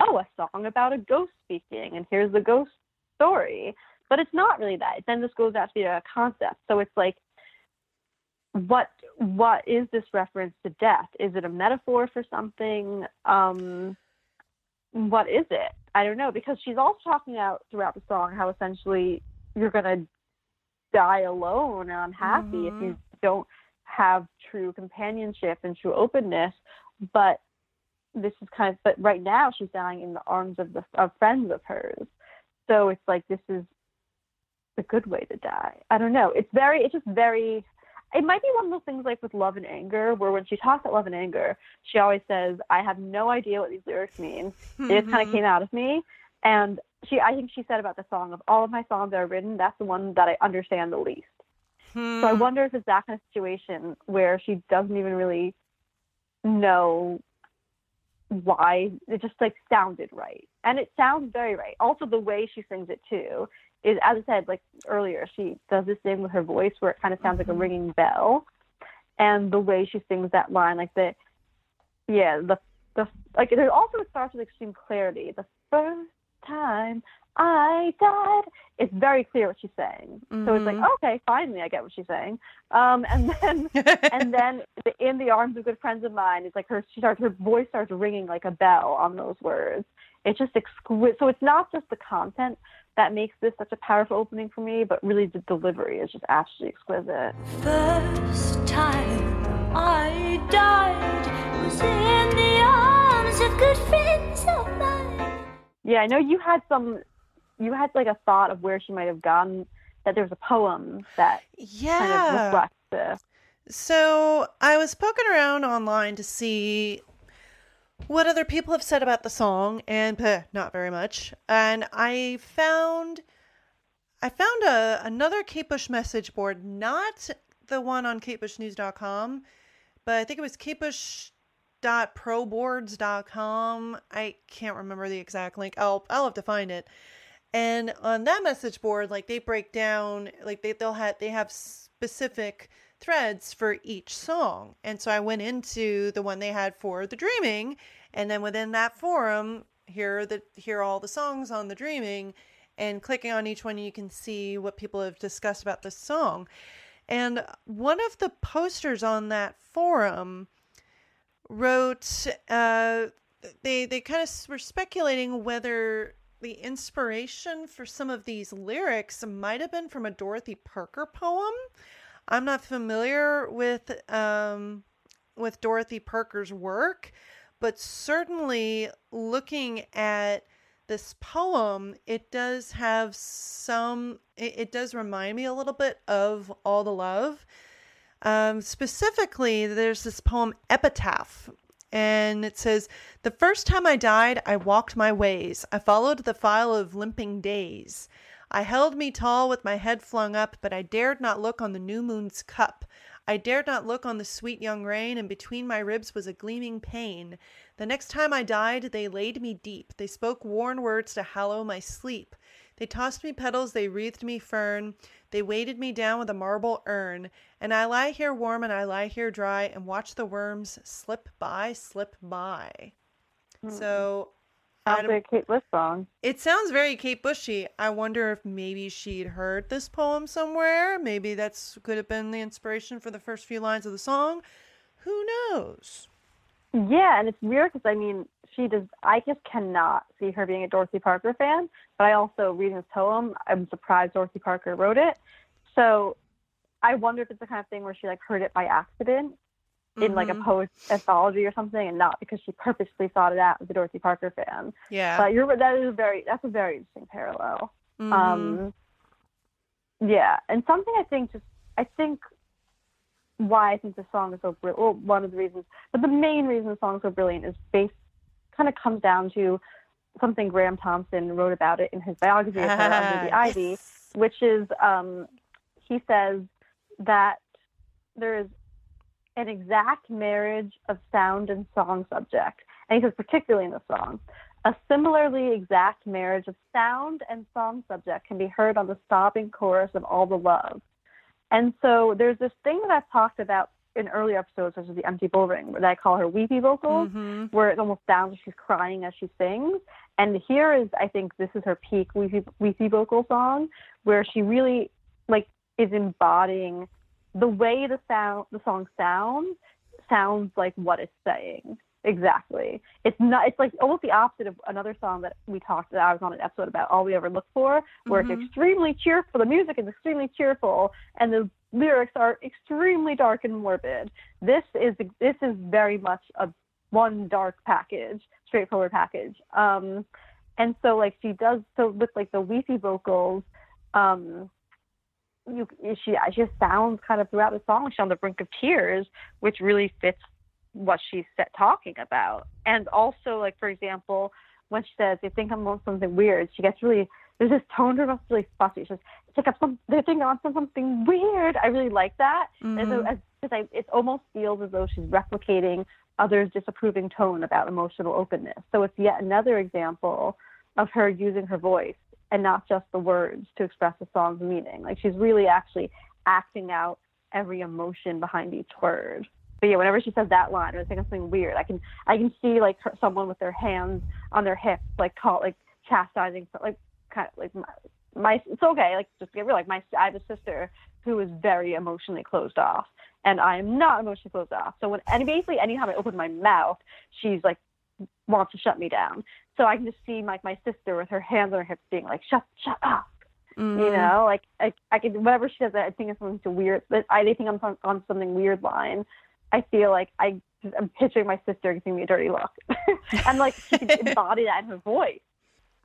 oh, a song about a ghost speaking, and here's the ghost story, but it's not really that. Then this goes out to be a concept. So it's like, what what is this reference to death? Is it a metaphor for something? Um, what is it? I don't know, because she's also talking out throughout the song how essentially you're gonna die alone and unhappy mm-hmm. if you don't have true companionship and true openness. But this is kind of, but right now she's dying in the arms of the of friends of hers. So it's like, this is the good way to die. I don't know. It's very, it's just very, it might be one of those things like with Love and Anger, where when she talks about Love and Anger, she always says, I have no idea what these lyrics mean. Mm-hmm. It just kind of came out of me. And she, I think she said about the song, of all of my songs that are written, that's the one that I understand the least. Mm-hmm. So I wonder if it's that kind of situation where she doesn't even really know why. It just like sounded right, and it sounds very right. Also the way she sings it too is, as I said, like earlier, she does this thing with her voice where it kind of sounds like a ringing bell, and the way she sings that line, like the yeah the the like there's also, it starts with extreme clarity. The first time I died, it's very clear what she's saying. Mm-hmm. So it's like, okay, finally I get what she's saying. Um, and then and then the, in the arms of good friends of mine, it's like her she starts her voice starts ringing like a bell on those words. It's just exquisite. So it's not just the content that makes this such a powerful opening for me, but really the delivery is just absolutely exquisite. First time I died was in the arms of good friends of mine. Yeah, I know you had some. You had like a thought of where she might have gone, that there was a poem that yeah. kind of reflects this. So I was poking around online to see what other people have said about the song, and peh, not very much. And I found I found a, another Kate Bush message board, not the one on kate bush news dot com, but I think it was kate bush dot pro boards dot com. I can't remember the exact link. I'll I'll have to find it. And on that message board, like they break down, like they, they'll have, they have specific threads for each song. And so I went into the one they had for The Dreaming, and then within that forum, here are the, here are all the songs on The Dreaming. and clicking on each one, you can see what people have discussed about this song. And one of the posters on that forum wrote, uh, they, they kind of were speculating whether the inspiration for some of these lyrics might have been from a Dorothy Parker poem. I'm not familiar with um, with Dorothy Parker's work, but certainly looking at this poem, it does have some, it, it does remind me a little bit of All the Love. Um, specifically, there's this poem, Epitaph, and it says, "The first time I died, I walked my ways. I followed the file of limping days. I held me tall with my head flung up, but I dared not look on the new moon's cup. I dared not look on the sweet young rain, and between my ribs was a gleaming pain. The next time I died, they laid me deep. They spoke worn words to hallow my sleep. They tossed me petals, they wreathed me fern. They weighted me down with a marble urn. And I lie here warm, and I lie here dry, and watch the worms slip by, slip by." Mm. So... Sounds like a Kate Bush song. It sounds very Kate Bushy. I wonder if maybe she'd heard this poem somewhere. Maybe that's could have been the inspiration for the first few lines of the song. Who knows? Yeah, and it's weird because I mean, she does. I just cannot see her being a Dorothy Parker fan. But I also reading this poem, I'm surprised Dorothy Parker wrote it. So I wonder if it's the kind of thing where she like heard it by accident. In mm-hmm. like a poet's anthology or something, and not because she purposely thought it out as a Dorothy Parker fan. Yeah, but you're that is a very that's a very interesting parallel. Mm-hmm. Um, yeah, and something I think just I think why I think the song is so brilliant. Well, one of the reasons, but the main reason the song is so brilliant is based kind of comes down to something Graham Thompson wrote about it in his biography of ah, Lady Ivy, yes. which is um, he says that there is an exact marriage of sound and song subject. And he says, particularly in the song, a similarly exact marriage of sound and song subject can be heard on the sobbing chorus of All the Love. And so there's this thing that I've talked about in earlier episodes, such as the empty bullring, that I call her weepy vocals, mm-hmm. where it almost sounds like she's crying as she sings. And here is, I think this is her peak weepy, weepy vocal song, where she really like is embodying the way the sound, the song sounds, sounds like what it's saying exactly. It's not. It's like almost the opposite of another song that we talked that I was on an episode about. All We Ever Look For, where mm-hmm. it's extremely cheerful. The music is extremely cheerful, and the lyrics are extremely dark and morbid. This is this is very much a one dark package, straightforward package. Um, and so like she does so with like the weepy vocals. Um, You, she, she just sounds kind of throughout the song like she's on the brink of tears, which really fits what she's talking about. And also, like, for example, when she says, "They think I'm on something weird," she gets really, there's this tone to her that's really fussy. She says, "They think I'm some, they think I'm on something weird." I really like that. Mm-hmm. And so, as, cause I, it almost feels as though she's replicating others' disapproving tone about emotional openness. So it's yet another example of her using her voice and not just the words to express the song's meaning. Like she's really actually acting out every emotion behind each word. But yeah, whenever she says that line, or I think of something weird, I can I can see like her, someone with their hands on their hips, like call like chastising, like kind of like my, my it's okay, like just get real. Like my I have a sister who is very emotionally closed off, and I am not emotionally closed off. So when and basically anytime I open my mouth, she's like wants to shut me down. So I can just see like my, my sister with her hands on her hips being like, shut, shut up. Mm. You know, like I, I can, whatever she does, I think it's something too weird, but I think I'm on, on something weird line. I feel like I, I'm picturing my sister giving me a dirty look. And like, she can embody that in her voice.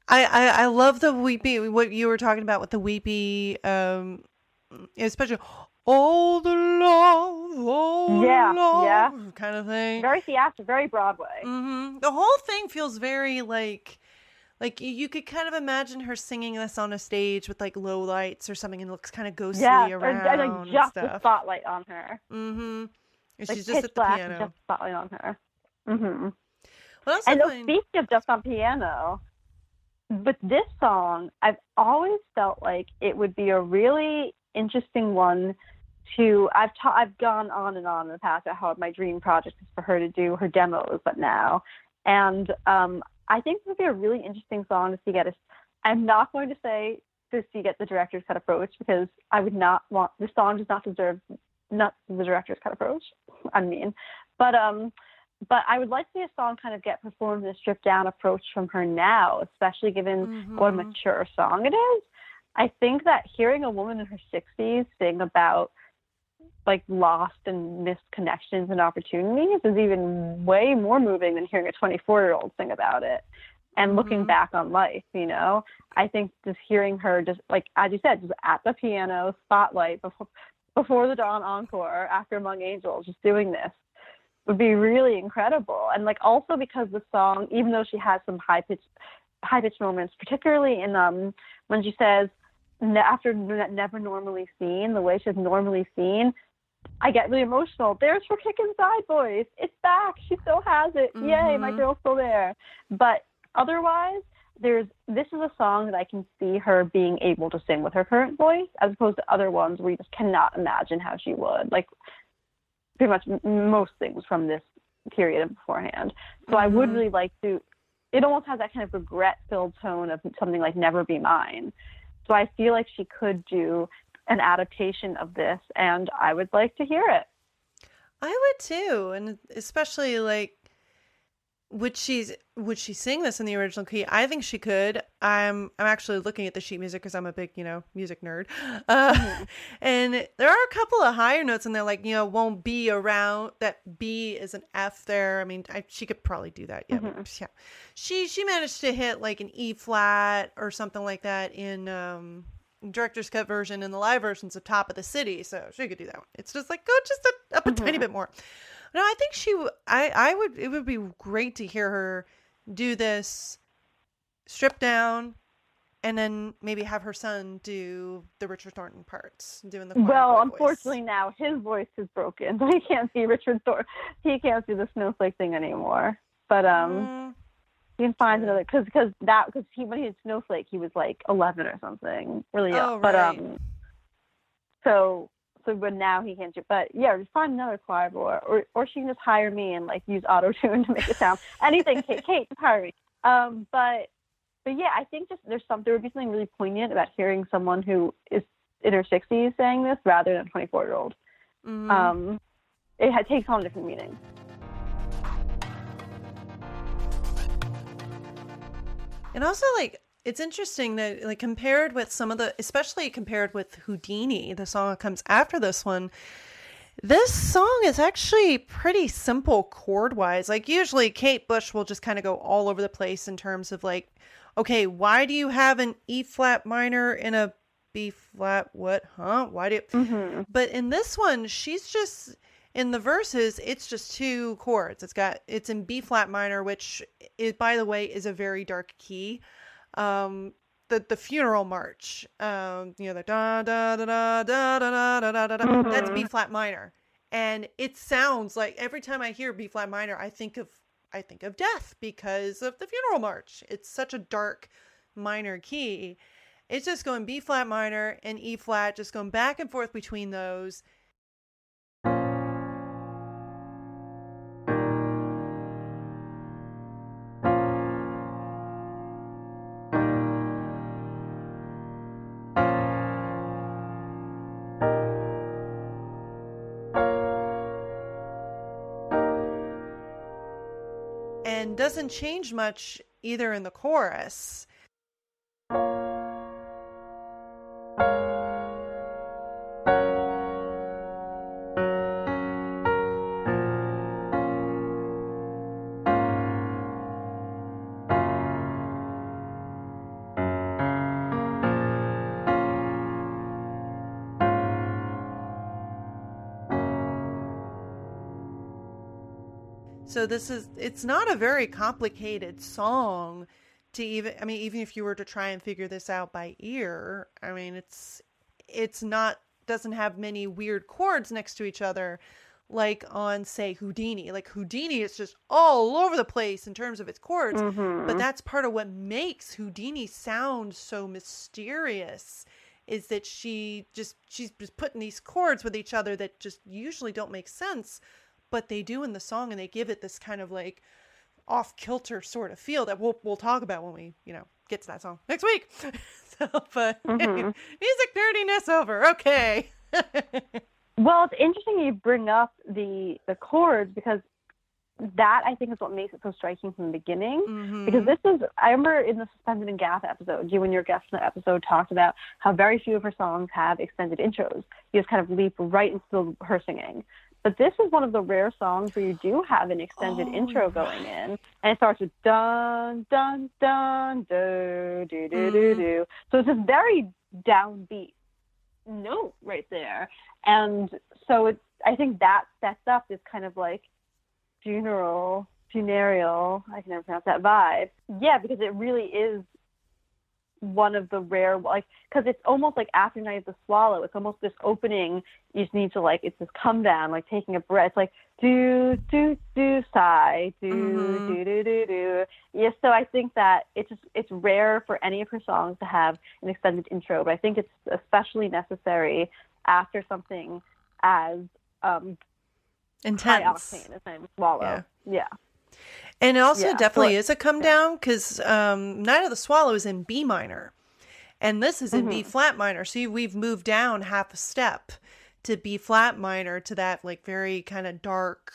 I, I, I love the weepy, what you were talking about with the weepy, um, especially all the love, all yeah, the love yeah. kind of thing. Very theatrical, very Broadway. Mm-hmm. The whole thing feels very like, like you could kind of imagine her singing this on a stage with like low lights or something, and looks kind of ghostly yeah, around. Yeah, like just the spotlight on her. Mm-hmm. And like she's just at the piano. Just spotlight on her. Mm-hmm. Well, and playing... speaking of just on piano, with this song, I've always felt like it would be a really interesting one. To I've ta- I've gone on and on in the past about how my dream project is for her to do her demos, but now, and um, I think it would be a really interesting song to see get a, I'm not going to say to see get the director's cut approach because I would not want the song does not deserve not the director's cut approach. I mean, but um, but I would like to see a song kind of get performed in a stripped down approach from her now, especially given mm-hmm. what a mature song it is. I think that hearing a woman in her sixties sing about like lost and missed connections and opportunities is even way more moving than hearing a twenty-four year old sing about it. And looking mm-hmm. back on life, you know, I think just hearing her just like, as you said, just at the piano, spotlight, before, before the Dawn encore, after Among Angels, just doing this would be really incredible. And like also because the song, even though she has some high pitched, high pitched moments, particularly in um when she says, after never normally seen, the way she's normally seen, I get really emotional. There's her kick inside voice. It's back. She still has it. Mm-hmm. Yay, my girl's still there. But otherwise, there's this is a song that I can see her being able to sing with her current voice, as opposed to other ones where you just cannot imagine how she would. Like pretty much most things from this period and beforehand. So mm-hmm. I would really like to. It almost has that kind of regret-filled tone of something like "Never Be Mine." So I feel like she could do an adaptation of this, and I would like to hear it. I would too, and especially like, would she would she sing this in the original key? I think she could. I'm I'm actually looking at the sheet music because I'm a big, you know, music nerd. Uh, mm-hmm. And there are a couple of higher notes in there, like, you know, won't be around. That B is an F there. I mean, I, she could probably do that. Yeah, mm-hmm. yeah. She she managed to hit like an E flat or something like that in um, director's cut version, and the live versions of Top of the City. So she could do that one. It's just like go just a, up a mm-hmm. tiny bit more. No, I think she, I, I would, it would be great to hear her do this stripped down and then maybe have her son do the Richard Thornton parts, doing the choir Well, unfortunately voice. Now his voice is broken. He can't see Richard Thornton. He can't do the Snowflake thing anymore. But um, mm. he can find another, because cause that, because he, when he did Snowflake, he was like eleven or something. Really young. Oh, right. But um, so... So, but now he can't do. But yeah, just find another choir boy, or, or or she can just hire me and like use auto tune to make it sound anything. Kate, Kate, hire me. Um, but but yeah, I think just there's some there would be something really poignant about hearing someone who is in her sixties saying this rather than a twenty-four year old. Mm-hmm. Um, it, it takes on a different meaning. And also like. It's interesting that, like, compared with some of the, especially compared with Houdini, the song that comes after this one, this song is actually pretty simple chord-wise. Like, usually Kate Bush will just kind of go all over the place in terms of, like, okay, why do you have an E-flat minor in a B-flat? What, huh? Why do you... Mm-hmm. But in this one, she's just... In the verses, it's just two chords. It's got, it's in B-flat minor, which, it, by the way, is a very dark key. Um, the, the funeral march, um, you know, the da da da da da da da da da da. Mm-hmm. That's B flat minor, and it sounds like every time I hear B flat minor, I think of I think of death because of the funeral march. It's such a dark minor key. It's just going B flat minor and E flat, just going back and forth between those. Doesn't change much either in the chorus. So this is, it's not a very complicated song to even, I mean, even if you were to try and figure this out by ear, I mean, it's, it's not, doesn't have many weird chords next to each other, like on, say, Houdini. Like Houdini is just all over the place in terms of its chords, mm-hmm. but that's part of what makes Houdini sound so mysterious, is that she just, she's just putting these chords with each other that just usually don't make sense, but they do in the song, and they give it this kind of like off-kilter sort of feel that we'll we'll talk about when we, you know, get to that song next week. So, but mm-hmm. anyway, music nerdiness over. Okay. Well, it's interesting you bring up the the chords, because that, I think, is what makes it so striking from the beginning. Mm-hmm. Because this is, I remember in the Suspended in Gaffa episode, you and your guest in the episode talked about how very few of her songs have extended intros. You just kind of leap right into her singing. But this is one of the rare songs where you do have an extended oh, intro going right. in. And it starts with dun, dun, dun, do, do, do, mm. do, do. So it's this very downbeat note right there. And so it's, I think that sets up this kind of like funeral, funereal, I can never pronounce that vibe. Yeah, because it really is one of the rare, like, because it's almost like after Night of the Swallow, it's almost this opening, you just need to, like, it's this come down, like taking a breath, like do do do sigh do mm-hmm. do do do do. Yes, yeah, so I think that it's just, it's rare for any of her songs to have an extended intro, but I think it's especially necessary after something as um intense high octane as Night of the Swallow. Yeah. yeah. And it also yeah, definitely so it, is a come yeah. down, because um, Night of the Swallow is in B minor, and this is in mm-hmm. B flat minor. So we've moved down half a step to B flat minor, to that like very kind of dark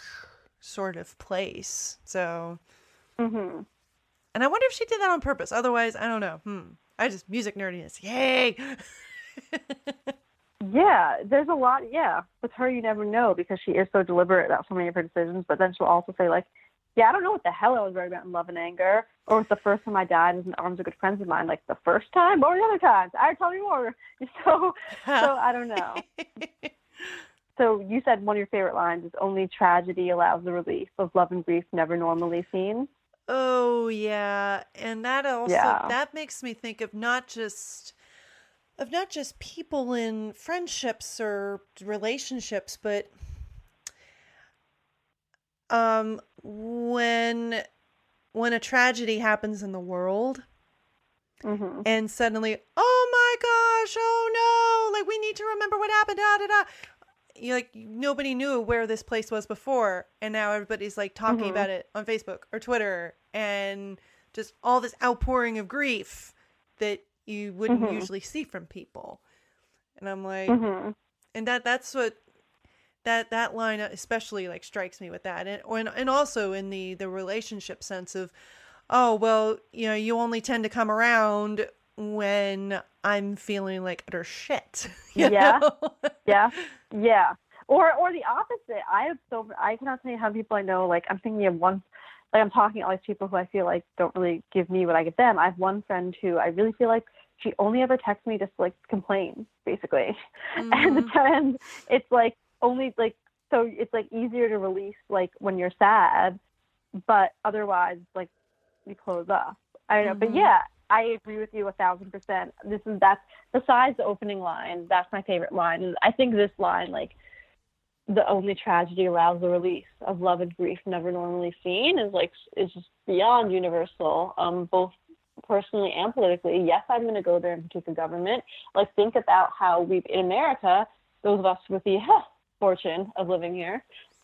sort of place. So, mm-hmm. and I wonder if she did that on purpose. Otherwise, I don't know. Hmm. I just music nerdiness. Yay. Yeah, there's a lot. Yeah, with her, you never know, because she is so deliberate about so many of her decisions. But then she'll also say like, yeah, I don't know what the hell I was writing about in Love and Anger, or was the first time I died was in the arms of good friends of mine, like the first time or the other times. I tell you more. So, so I don't know. So you said one of your favorite lines is only tragedy allows the relief of love and grief never normally seen. Oh yeah, and that also yeah. that makes me think of not just of not just people in friendships or relationships, but um when when a tragedy happens in the world mm-hmm. and suddenly, oh my gosh, oh no, like we need to remember what happened, da, da, da. You're like, nobody knew where this place was before, and now everybody's like talking mm-hmm. about it on Facebook or Twitter, and just all this outpouring of grief that you wouldn't mm-hmm. usually see from people. And I'm like mm-hmm. and that that's what That that line especially like strikes me with that, and and, and also in the, the relationship sense of, oh well, you know, you only tend to come around when I'm feeling like utter shit. Yeah, yeah, yeah. Or or the opposite. I have so I cannot tell you how many people I know. Like I'm thinking of one, like I'm talking to all these people who I feel like don't really give me what I give them. I have one friend who I really feel like she only ever texts me just like complain basically, mm-hmm. and the trend it's like. Only like so it's like easier to release like when you're sad, but otherwise like you close up. I don't know, mm-hmm. but yeah, I agree with you a thousand percent. This is that's besides the opening line. That's my favorite line. And I think this line, like the only tragedy allows the release of love and grief never normally seen, is like is just beyond universal, um, both personally and politically. Yes, I'm going to go there and critique the government. Like think about how we've in America, those of us with the huh, fortune of living here,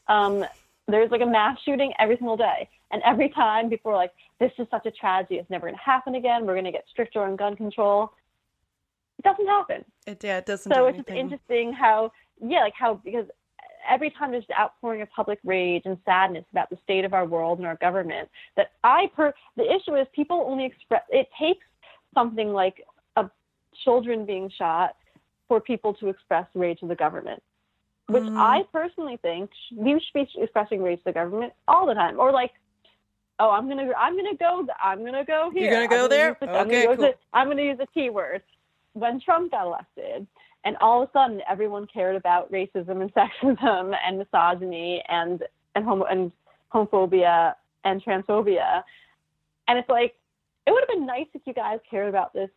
um there's like a mass shooting every single day, and every time people are like, this is such a tragedy, it's never going to happen again, we're going to get stricter on gun control. It doesn't happen. It yeah it doesn't. So do it's just interesting how yeah like how because every time there's the outpouring of public rage and sadness about the state of our world and our government, that I per the issue is people only express it takes something like a children being shot for people to express rage to the government. Which mm. I personally think we should be expressing rage to the government all the time, or like, oh, I'm gonna, I'm gonna go, I'm gonna go here. You're gonna go I'm there. Gonna the, okay, I'm gonna, cool. use the, I'm gonna use the T word. When Trump got elected, and all of a sudden everyone cared about racism and sexism and misogyny and and homo and homophobia and transphobia, and it's like it would have been nice if you guys cared about this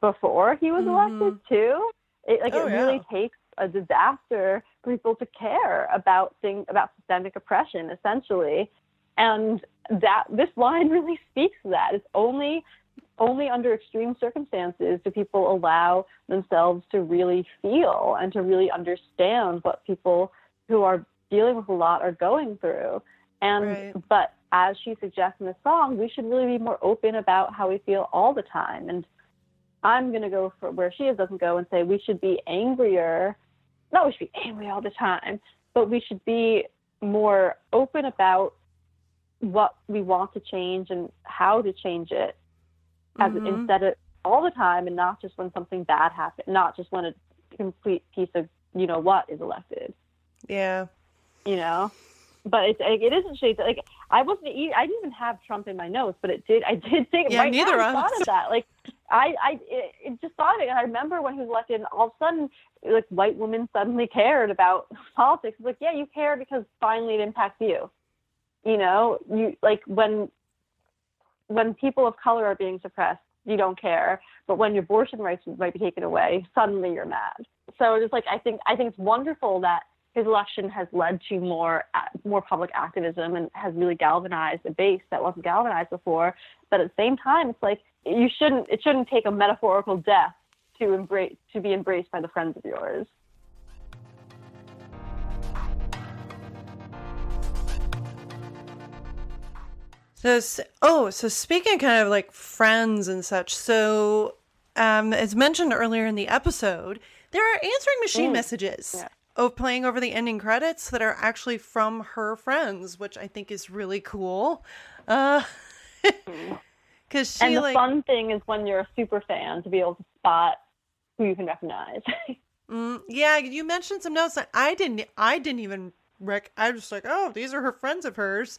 before he was mm-hmm. elected too. It, like oh, it really yeah. takes. a disaster for people to care about things about systemic oppression, essentially, and that this line really speaks to that. It's only only under extreme circumstances do people allow themselves to really feel and to really understand what people who are dealing with a lot are going through. And right. But as she suggests in the song, we should really be more open about how we feel all the time. And I'm going to go for where she is, doesn't go and say we should be angrier. Not we should be angry all the time, but we should be more open about what we want to change and how to change it, as mm-hmm. instead of all the time, and not just when something bad happens, not just when a complete piece of you know what is elected. Yeah, you know. But it's, it isn't shades. Like I wasn't. I didn't even have Trump in my notes, but it did. I did think. Yeah, right neither now, of I thought us. Of that. Like I, I it, it just thought of it. And I remember when he was elected, and all of a sudden, like white women suddenly cared about politics. It's like, yeah, you care because finally it impacts you. You know, you like when when people of color are being suppressed, you don't care. But when your abortion rights might be taken away, suddenly you're mad. So it's like I think I think it's wonderful that his election has led to more more public activism and has really galvanized a base that wasn't galvanized before. But at the same time, it's like you shouldn't it shouldn't take a metaphorical death to embrace to be embraced by the friends of yours. So oh, so speaking kind of like friends and such, so um, as mentioned earlier in the episode, there are answering machine mm. messages. Yeah. Of playing over the ending credits that are actually from her friends, which I think is really cool. Uh, cause she, and the like, fun thing is when you're a super fan to be able to spot who you can recognize. mm, yeah, you mentioned some notes that I didn't. I didn't even rec. I was just like, oh, these are her friends of hers.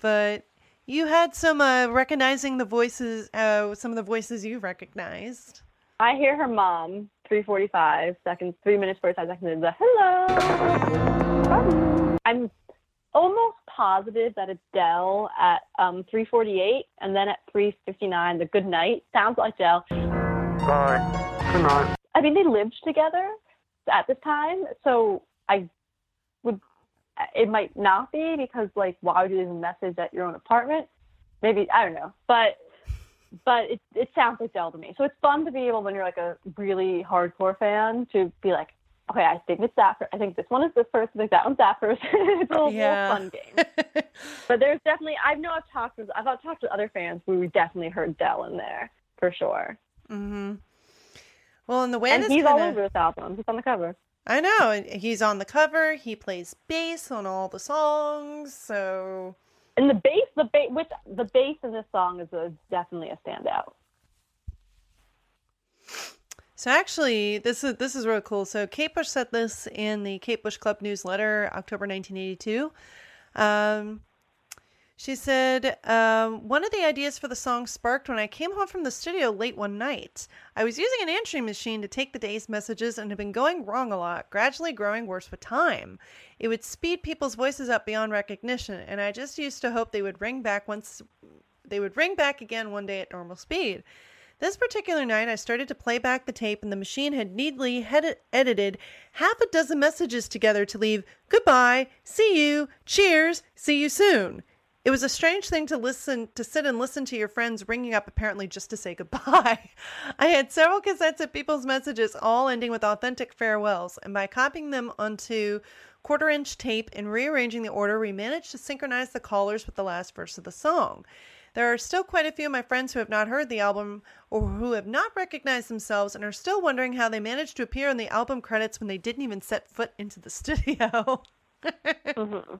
But you had some uh, recognizing the voices. Uh, some of the voices you recognized. I hear her mom. three forty-five seconds, three minutes, forty-five seconds into the hello. I'm almost positive that it's Del at um, three forty-eight, and then at three fifty-nine, the good night sounds like Del. Bye. Good night. I mean, they lived together at this time, so I would. It might not be because, like, why would you leave a message at your own apartment? Maybe I don't know, but. But it it sounds like Del to me. So it's fun to be able, when you're like a really hardcore fan, to be like, okay, I think it's that. Per- I think this one is this person. I think that one's that person. It's a little, yeah. little fun game. But there's definitely, I know I've talked with, I've talked to other fans where we definitely heard Del in there for sure. Mm-hmm. Well, and the way and he's kinda... all over this album. He's on the cover. I know. He's on the cover. He plays bass on all the songs. So. And the bass, the bass, which the bass in this song is a, definitely a standout. So actually, this is this is really cool. So Kate Bush said this in the Kate Bush Club newsletter, October nineteen eighty-two. Um, she said, um, one of the ideas for the song sparked when I came home from the studio late one night. I was using an answering machine to take the day's messages and had been going wrong a lot, gradually growing worse with time. It would speed people's voices up beyond recognition, and I just used to hope they would ring back once they would ring back again one day at normal speed. This particular night, I started to play back the tape, and the machine had neatly head- edited half a dozen messages together to leave goodbye, see you, cheers, see you soon. It was a strange thing to listen, to sit and listen to your friends ringing up apparently just to say goodbye. I had several cassettes of people's messages all ending with authentic farewells, and by copying them onto quarter-inch tape and rearranging the order, we managed to synchronize the callers with the last verse of the song. There are still quite a few of my friends who have not heard the album or who have not recognized themselves and are still wondering how they managed to appear in the album credits when they didn't even set foot into the studio. Mm-hmm.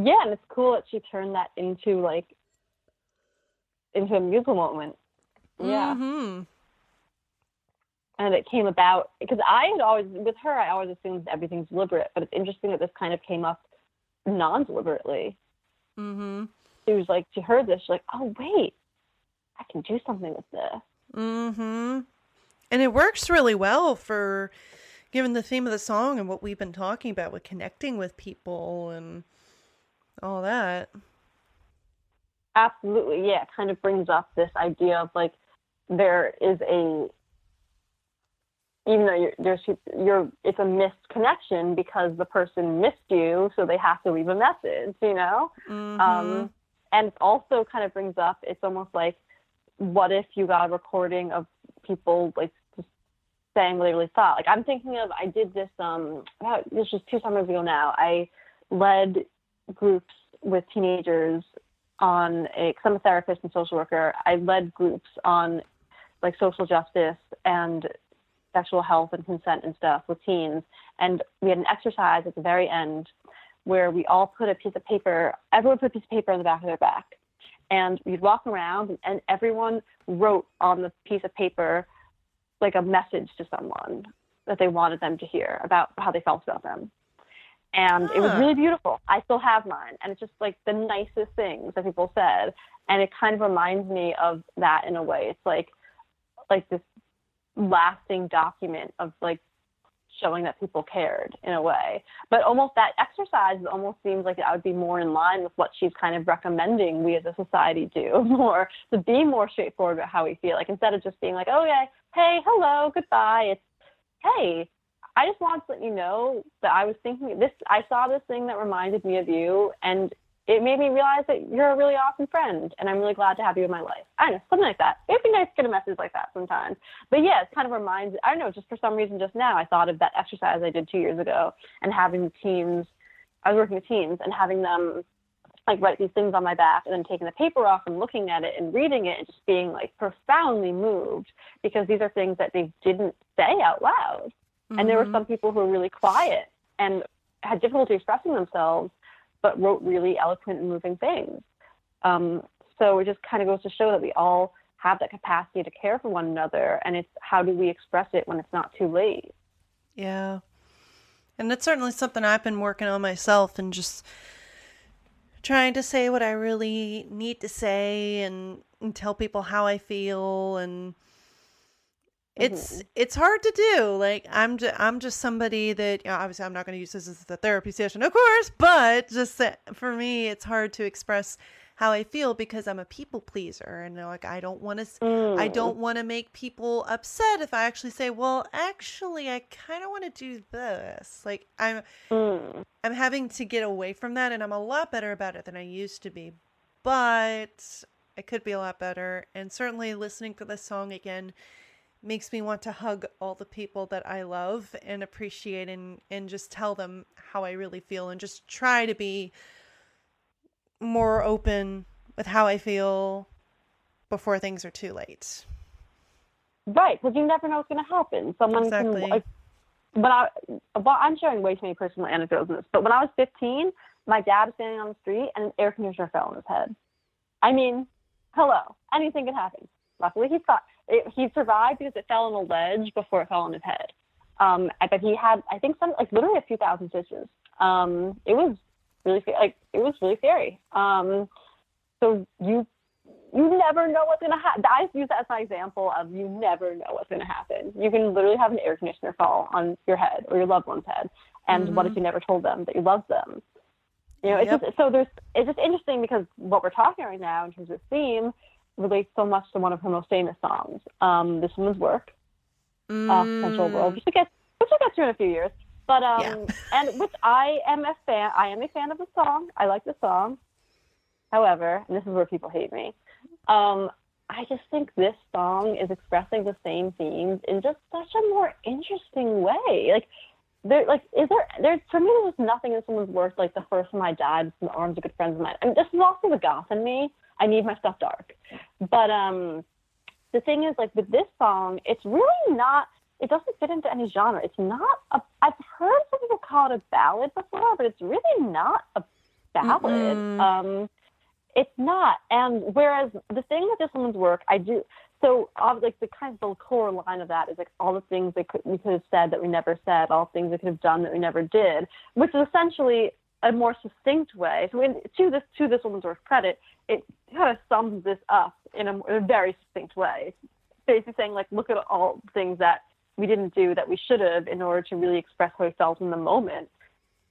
Yeah, and it's cool that she turned that into, like, into a musical moment. Yeah. Mm-hmm. And it came about, because I had always, with her, I always assumed everything's deliberate, but it's interesting that this kind of came up non-deliberately. Mm-hmm. She was like, she heard this, she's like, oh, wait, I can do something with this. Mm-hmm. And it works really well for, given the theme of the song and what we've been talking about with connecting with people and... all that. Absolutely, yeah. It kind of brings up this idea of like there is a, even though you're, there's you're, it's a missed connection because the person missed you, so they have to leave a message, you know. Mm-hmm. Um, and it also kind of brings up, it's almost like, what if you got a recording of people like just saying what they really thought? Like I'm thinking of, I did this um about, this was two summers ago now. I led groups with teenagers on a, 'cause I'm a therapist and social worker. I led groups on like social justice and sexual health and consent and stuff with teens. And we had an exercise at the very end where we all put a piece of paper, everyone put a piece of paper on the back of their back. And you'd walk around and everyone wrote on the piece of paper like a message to someone that they wanted them to hear about how they felt about them. And huh. It was really beautiful. I still have mine. And it's just like the nicest things that people said. And it kind of reminds me of that in a way. It's like, like this lasting document of like showing that people cared in a way. But almost that exercise almost seems like I would be more in line with what she's kind of recommending we as a society do more, to be more straightforward about how we feel. Like instead of just being like, oh yeah, hey, hello, goodbye. It's, hey, I just wanted to let you know that I was thinking this, I saw this thing that reminded me of you, and it made me realize that you're a really awesome friend, and I'm really glad to have you in my life. I don't know, something like that. It'd be nice to get a message like that sometimes. But yeah, it kind of reminds, I don't know, just for some reason just now, I thought of that exercise I did two years ago and having the teams, I was working with teams and having them like write these things on my back and then taking the paper off and looking at it and reading it and just being like profoundly moved because these are things that they didn't say out loud. Mm-hmm. And there were some people who were really quiet and had difficulty expressing themselves, but wrote really eloquent and moving things. Um, so it just kind of goes to show that we all have that capacity to care for one another, and it's how do we express it when it's not too late. Yeah. And that's certainly something I've been working on myself, and just trying to say what I really need to say and, and tell people how I feel. And it's, mm-hmm. it's hard to do. Like I'm, ju- I'm just somebody that, you know, obviously I'm not going to use this as the therapy session, of course, but just that for me, it's hard to express how I feel because I'm a people pleaser. And like, I don't want to, mm. I don't want to make people upset if I actually say, well, actually I kind of want to do this. Like I'm, mm. I'm having to get away from that, and I'm a lot better about it than I used to be, but I could be a lot better. And certainly listening to this song again makes me want to hug all the people that I love and appreciate, and, and just tell them how I really feel, and just try to be more open with how I feel before things are too late. Right. Because you never know what's going to happen. Someone exactly. can, like, when I, well, I'm sharing way too many personal anecdotes in this, but when I was fifteen, my dad was standing on the street and an air conditioner fell on his head. I mean, hello, anything could happen. Luckily, he thought it, he survived because it fell on a ledge before it fell on his head. Um, but he had, I think, some like literally a few thousand stitches. Um, it was really like it was really scary. Um, so you you never know what's gonna happen. I use that as my example of you never know what's gonna happen. You can literally have an air conditioner fall on your head or your loved one's head, and mm-hmm. what if you never told them that you loved them? You know, it's yep. just, so there's it's just interesting because what we're talking right now in terms of theme relates so much to one of her most famous songs, um, this woman's work, mm. uh, The Sensual World, which I guess which I guess you in a few years. But um, yeah. and which I am a fan. I am a fan of the song. I like the song. However, and this is where people hate me. Um, I just think this song is expressing the same themes in just such a more interesting way. Like there, like is there there for me there was nothing in someone's work like the first time I died in the arms of good friends of mine. I mean, this is also the goth in me. I need my stuff dark. But um, the thing is, like, with this song, it's really not, it doesn't fit into any genre. It's not, a, I've heard some people call it a ballad before, but it's really not a ballad. Mm-hmm. Um, it's not. And whereas the thing with this woman's work, I do, so, like, the kind of the core line of that is, like, all the things that could, we could have said that we never said, all the things we could have done that we never did, which is essentially a more succinct way. So in, to this to this woman's worth credit, it kind of sums this up in a, in a very succinct way. Basically saying, like, look at all the things that we didn't do that we should have in order to really express how we felt in the moment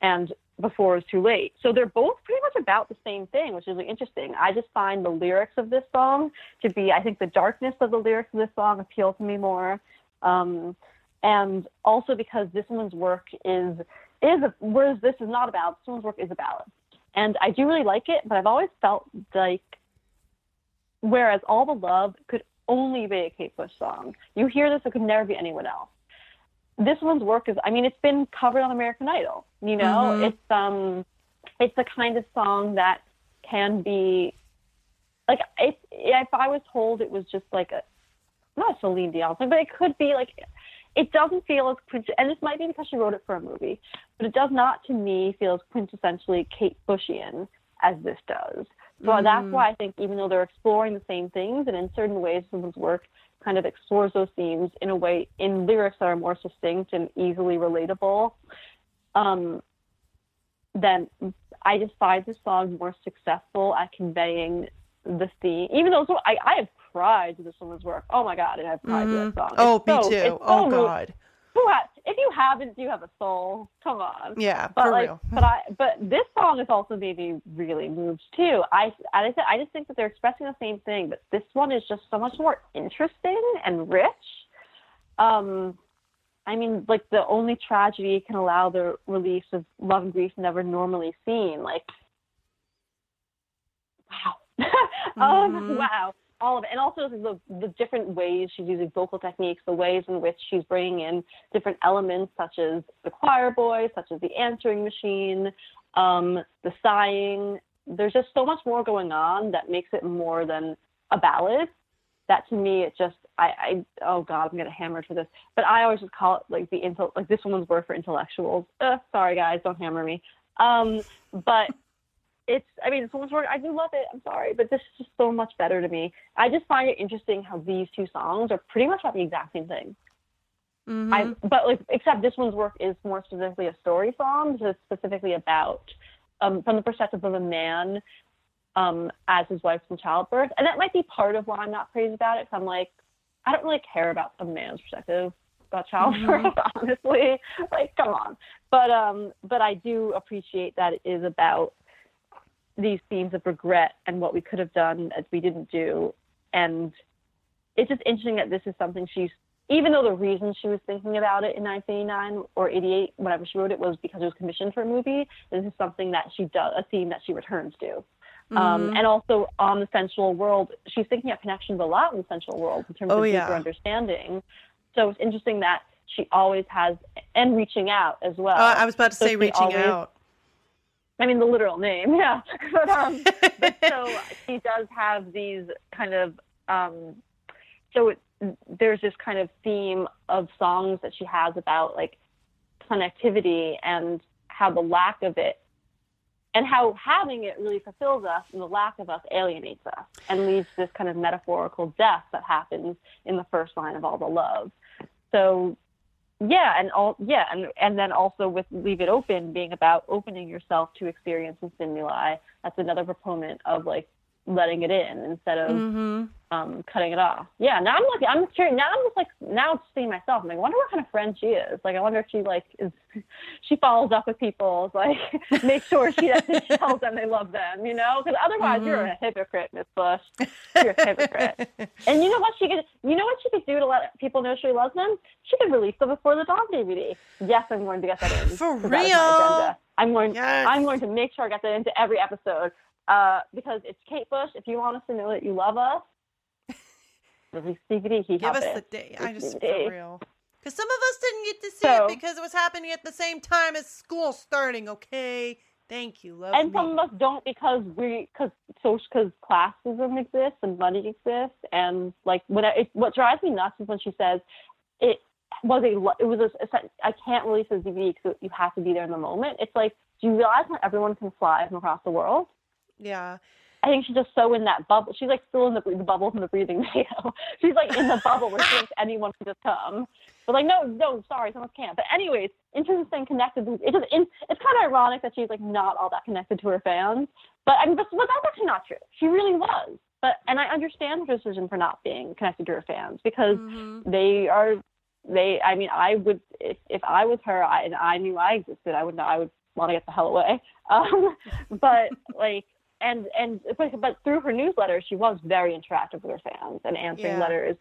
and before it was too late. So they're both pretty much about the same thing, which is really interesting. I just find the lyrics of this song to be, I think the darkness of the lyrics of this song appeal to me more. Um, and also because this woman's work is... is a, whereas this is not about, someone's work is a ballad, and I do really like it, but I've always felt like whereas All the Love could only be a Kate Bush song, you hear this, it could never be anyone else. This one's work is, I mean, it's been covered on American Idol, you know, mm-hmm. it's um it's the kind of song that can be like, if, if I was told it was just like a, not a Celine Dion song, but it could be like, it doesn't feel as quint, and this might be because she wrote it for a movie, but it does not, to me, feel as quintessentially Kate Bushian as this does. So mm. that's why I think, even though they're exploring the same things, and in certain ways, someone's work kind of explores those themes in a way, in lyrics that are more succinct and easily relatable, um, then I just find this song more successful at conveying the theme. Even though so, I, I have cried to this woman's work. Oh my God, and I've cried mm-hmm. to that song. Oh, it's me so, too. So oh God. Who has, if you haven't, you have a soul. Come on. Yeah, but for like, real. but I, but this song has also made me really moved too. I, I just, I just think that they're expressing the same thing, but this one is just so much more interesting and rich. Um, I mean, like, the only tragedy can allow the release of love and grief never normally seen. Like, wow. um, mm-hmm. Wow. All of it. And also the, the different ways she's using vocal techniques, the ways in which she's bringing in different elements, such as the choir boy, such as the answering machine, um, the sighing. There's just so much more going on that makes it more than a ballad. That to me, it just, I, I, oh God, I'm gonna hammer for this. But I always just call it like the intel, like this woman's word for intellectuals. Ugh, sorry guys, don't hammer me. Um, but it's, I mean, this woman's word, I do love it. I'm sorry, but this is just so much better to me. I just find it interesting how these two songs are pretty much about the exact same thing. Mm-hmm. I, but like, except this one's work is more specifically a story song. This is specifically about, um, from the perspective of a man. Um, as his wife's in childbirth. And that might be part of why I'm not crazy about it, because I'm like, I don't really care about a man's perspective about childbirth, mm-hmm. honestly. Like, come on. But um, but I do appreciate that it is about these themes of regret and what we could have done that we didn't do. And it's just interesting that this is something she's, even though the reason she was thinking about it in nineteen eighty-nine or eighty-eight, whenever she wrote it, was because it was commissioned for a movie, this is something that she does, a theme that she returns to. Mm-hmm. Um, and also on The Sensual World, she's thinking of connections a lot in The Sensual World in terms oh, of deeper yeah. understanding. So it's interesting that she always has, and reaching out as well. Uh, I was about to so say reaching always, out. I mean, the literal name, yeah. But, um, but so she does have these kind of, um, so it, there's this kind of theme of songs that she has about like connectivity and how the lack of it, and how having it really fulfills us and the lack of us alienates us and leads to this kind of metaphorical death that happens in the first line of All the Love. So yeah, and all yeah, and, and then also with Leave It Open being about opening yourself to experience and stimuli, that's another proponent of like letting it in instead of mm-hmm. um, cutting it off. Yeah, now I'm like I'm curious now I'm just like now I'm just seeing myself. I'm like, I wonder what kind of friend she is. Like I wonder if she like is she follows up with people, like make sure she, she tells them they love them, you know? Because otherwise mm-hmm. you're a hypocrite, Miss Bush. You're a hypocrite. And you know what she could you know what she could do to let people know she loves them? She could release the Before the Dawn D V D. Yes, I'm going to get that in. For real. That is my agenda. I'm going yes. I'm going to make sure I get that into every episode. Uh, because it's Kate Bush. If you want us to know that you love us, C B D, he give us it. The day. I just for real. Because some of us didn't get to see so, it because it was happening at the same time as school starting. Okay, thank you. Love and me. Some of us don't because we because social because classism exists and money exists and like when I, it, what drives me nuts is when she says it was a it was a I can't release a D V D because you have to be there in the moment. It's like, do you realize not everyone can fly from across the world? Yeah, I think she's just so in that bubble. She's like still in the, the bubble from the breathing video. She's like in the bubble where she thinks anyone can just come. But like, no, no, sorry, someone can't. But anyways, interesting connected. It just, in, it's kind of ironic that she's like not all that connected to her fans. But I mean, but, but that's actually not true. She really was. But and I understand her decision for not being connected to her fans because mm-hmm. they are they. I mean, I would if, if I was her I, and I knew I existed, I would not. I would want to get the hell away. Um, but like. And and but through her newsletter, she was very interactive with her fans and answering yeah. letters.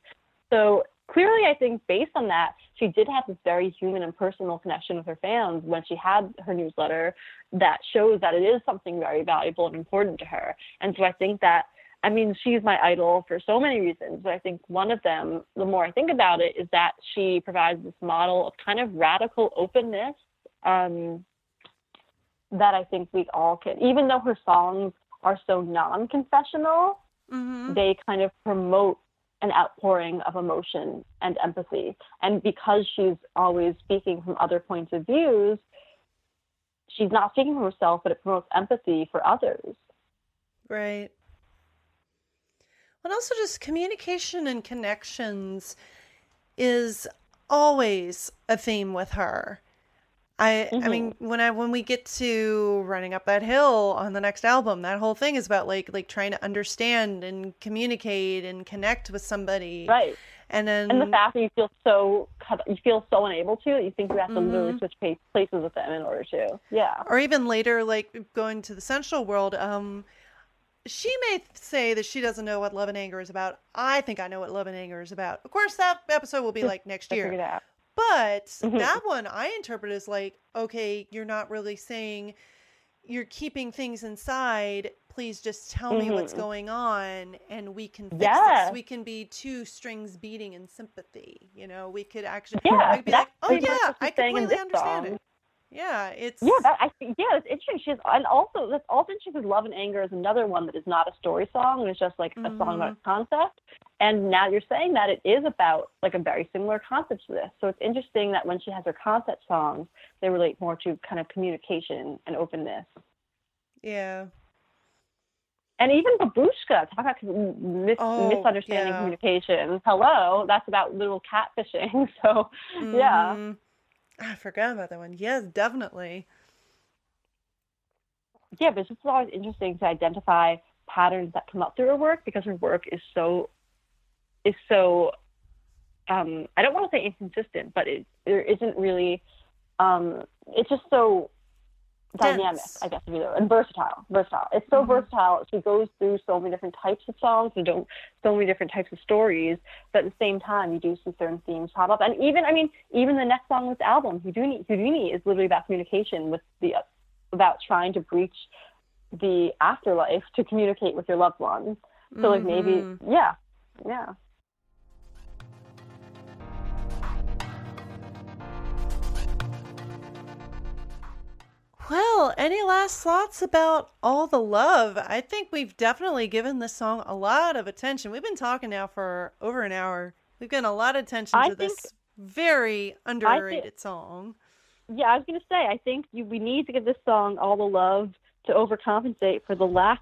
So clearly, I think based on that, she did have this very human and personal connection with her fans when she had her newsletter that shows that it is something very valuable and important to her. And so I think that, I mean, she's my idol for so many reasons, but I think one of them, the more I think about it, is that she provides this model of kind of radical openness, um, that I think we all can, even though her songs are so non-confessional, mm-hmm. they kind of promote an outpouring of emotion and empathy. And because she's always speaking from other points of views, she's not speaking for herself, but it promotes empathy for others. Right. And also just communication and connections is always a theme with her. I mm-hmm. I mean, when I when we get to Running Up That Hill on the next album, that whole thing is about like like trying to understand and communicate and connect with somebody. Right. And then and the fact that you feel so you feel so unable to, that you think you have to mm-hmm. literally switch places with them in order to. Yeah. Or even later, like going to The Sensual World, um she may say that she doesn't know what Love and Anger is about. I think I know what Love and Anger is about. Of course, that episode will be like next year. But mm-hmm. that one I interpret as like, okay, you're not really saying, you're keeping things inside. Please just tell mm-hmm. me what's going on and we can fix yeah. this. We can be two strings beating in sympathy. You know, we could actually yeah, I could be like, oh yeah, I completely understand song. It. Yeah, it's yeah, that, I yeah, it's interesting. She's and also that's also interesting because Love and Anger is another one that is not a story song. And it's just like mm-hmm. a song about a concept. And now you're saying that it is about like a very similar concept to this. So it's interesting that when she has her concept songs, they relate more to kind of communication and openness. Yeah. And even Babushka, talk about mis- oh, misunderstanding yeah. communication. Hello, that's about little catfishing. So mm-hmm. yeah. I forgot about that one. Yes, definitely. Yeah, but it's just always interesting to identify patterns that come up through her work because her work is so, is so, um, I don't want to say inconsistent, but it there isn't really, um, it's just so dense. Dynamic, I guess, and versatile, versatile. It's so mm-hmm. versatile. She goes through so many different types of songs and don't so many different types of stories, but at the same time, you do see certain themes pop up. And even, I mean, even the next song on this album, Houdini, Houdini is literally about communication with the, uh, about trying to breach the afterlife to communicate with your loved ones. So mm-hmm. like maybe, yeah, yeah. Well, any last thoughts about All the Love? I think we've definitely given this song a lot of attention. We've been talking now for over an hour. We've given a lot of attention I to think, this very underrated th- song. Yeah, I was going to say, I think you, we need to give this song All the Love to overcompensate for the lack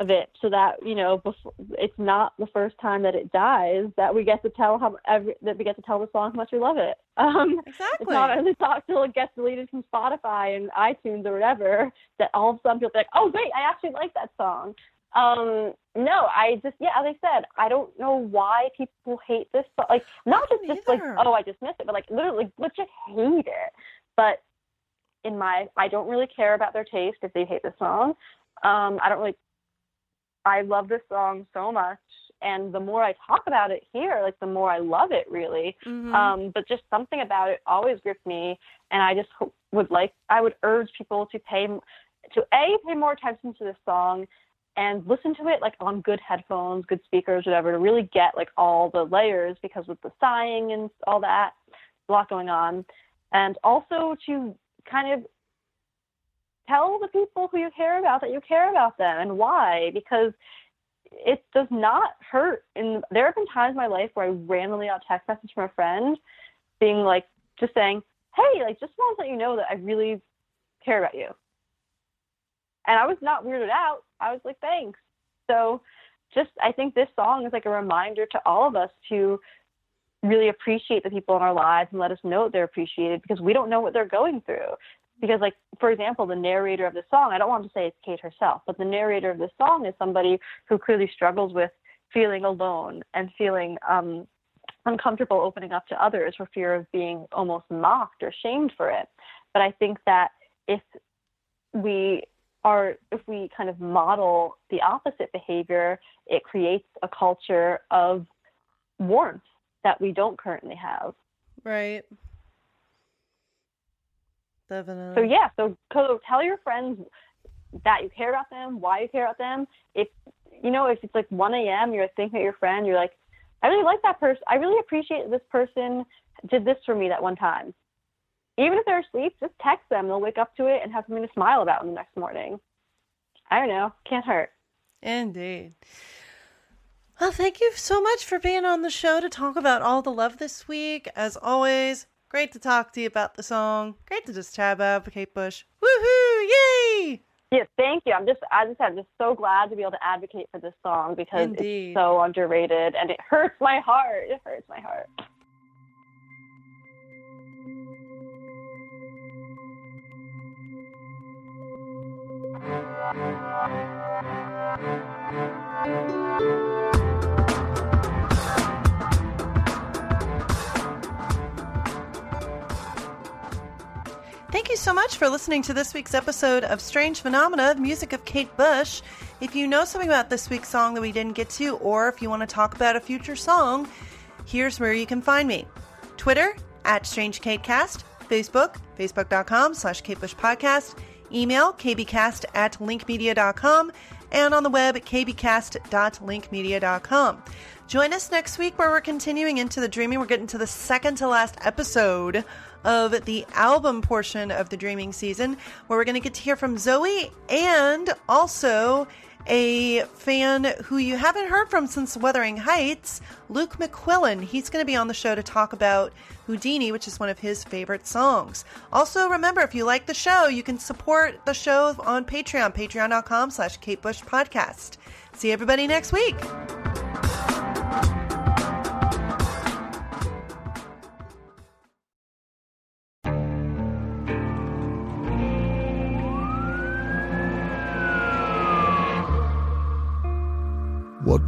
of it so that, you know, before, it's not the first time that it dies that we get to tell how every, that we get to tell the song how much we love it. Um, exactly. It's not only talk till it gets deleted from Spotify and iTunes or whatever that all of a sudden people are like, oh wait, I actually like that song. Um, no, I just yeah, as I said, I don't know why people hate this song. Like not just, just like oh I just missed it, but like literally like, legit hate it. But in my I don't really care about their taste if they hate the song. Um, I don't really I love this song so much, and the more I talk about it here, like the more I love it, really. Mm-hmm. Um, but just something about it always gripped me, and I just would like I would urge people to pay to a pay more attention to this song and listen to it like on good headphones, good speakers, whatever, to really get like all the layers because with the sighing and all that, a lot going on, and also to kind of. Tell the people who you care about that you care about them and why, because it does not hurt. And there have been times in my life where I randomly got a text message from a friend being like, just saying, hey, like, just want to let you know that I really care about you. And I was not weirded out. I was like, thanks. So just, I think this song is like a reminder to all of us to really appreciate the people in our lives and let us know that they're appreciated because we don't know what they're going through. Because, like, for example, the narrator of the song, I don't want to say it's Kate herself, but the narrator of the song is somebody who clearly struggles with feeling alone and feeling um, uncomfortable opening up to others for fear of being almost mocked or shamed for it. But I think that if we are, if we kind of model the opposite behavior, it creates a culture of warmth that we don't currently have. Right. Definitely. So yeah, so, so tell your friends that you care about them, why you care about them. If you know, if it's like one a.m., you're thinking of your friend, you're like, I really like that person. I really appreciate this person did this for me that one time. even if they're asleep, just text them. They'll wake up to it and have something to smile about in the next morning. I don't know. Can't hurt. Indeed. Well, thank you so much for being on the show to talk about all the love this week. As always, great to talk to you about the song. Great to just chat about Kate Bush. Woohoo! Yay! Yes, thank you. I'm just, as I said, I'm just so glad to be able to advocate for this song because Indeed. It's so underrated and it hurts my heart. It hurts my heart. Thank you so much for listening to this week's episode of Strange Phenomena, the music of Kate Bush. If you know something about this week's song that we didn't get to, or if you want to talk about a future song, here's where you can find me. Twitter, at StrangeKateCast. Facebook, facebook.com slash Kate Bush Podcast. Email kbcast at linkmedia dot com and on the web at kbcast dot linkmedia dot com. Join us next week where we're continuing into The Dreaming. We're getting to the second to last episode of the album portion of The Dreaming season where we're going to get to hear from Zoe and also a fan who you haven't heard from since Wuthering Heights, Luke McQuillan. He's going to be on the show to talk about Houdini, which is one of his favorite songs. Also, remember, if you like the show, you can support the show on Patreon, patreon.com slash Kate Bush Podcast. See everybody next week. What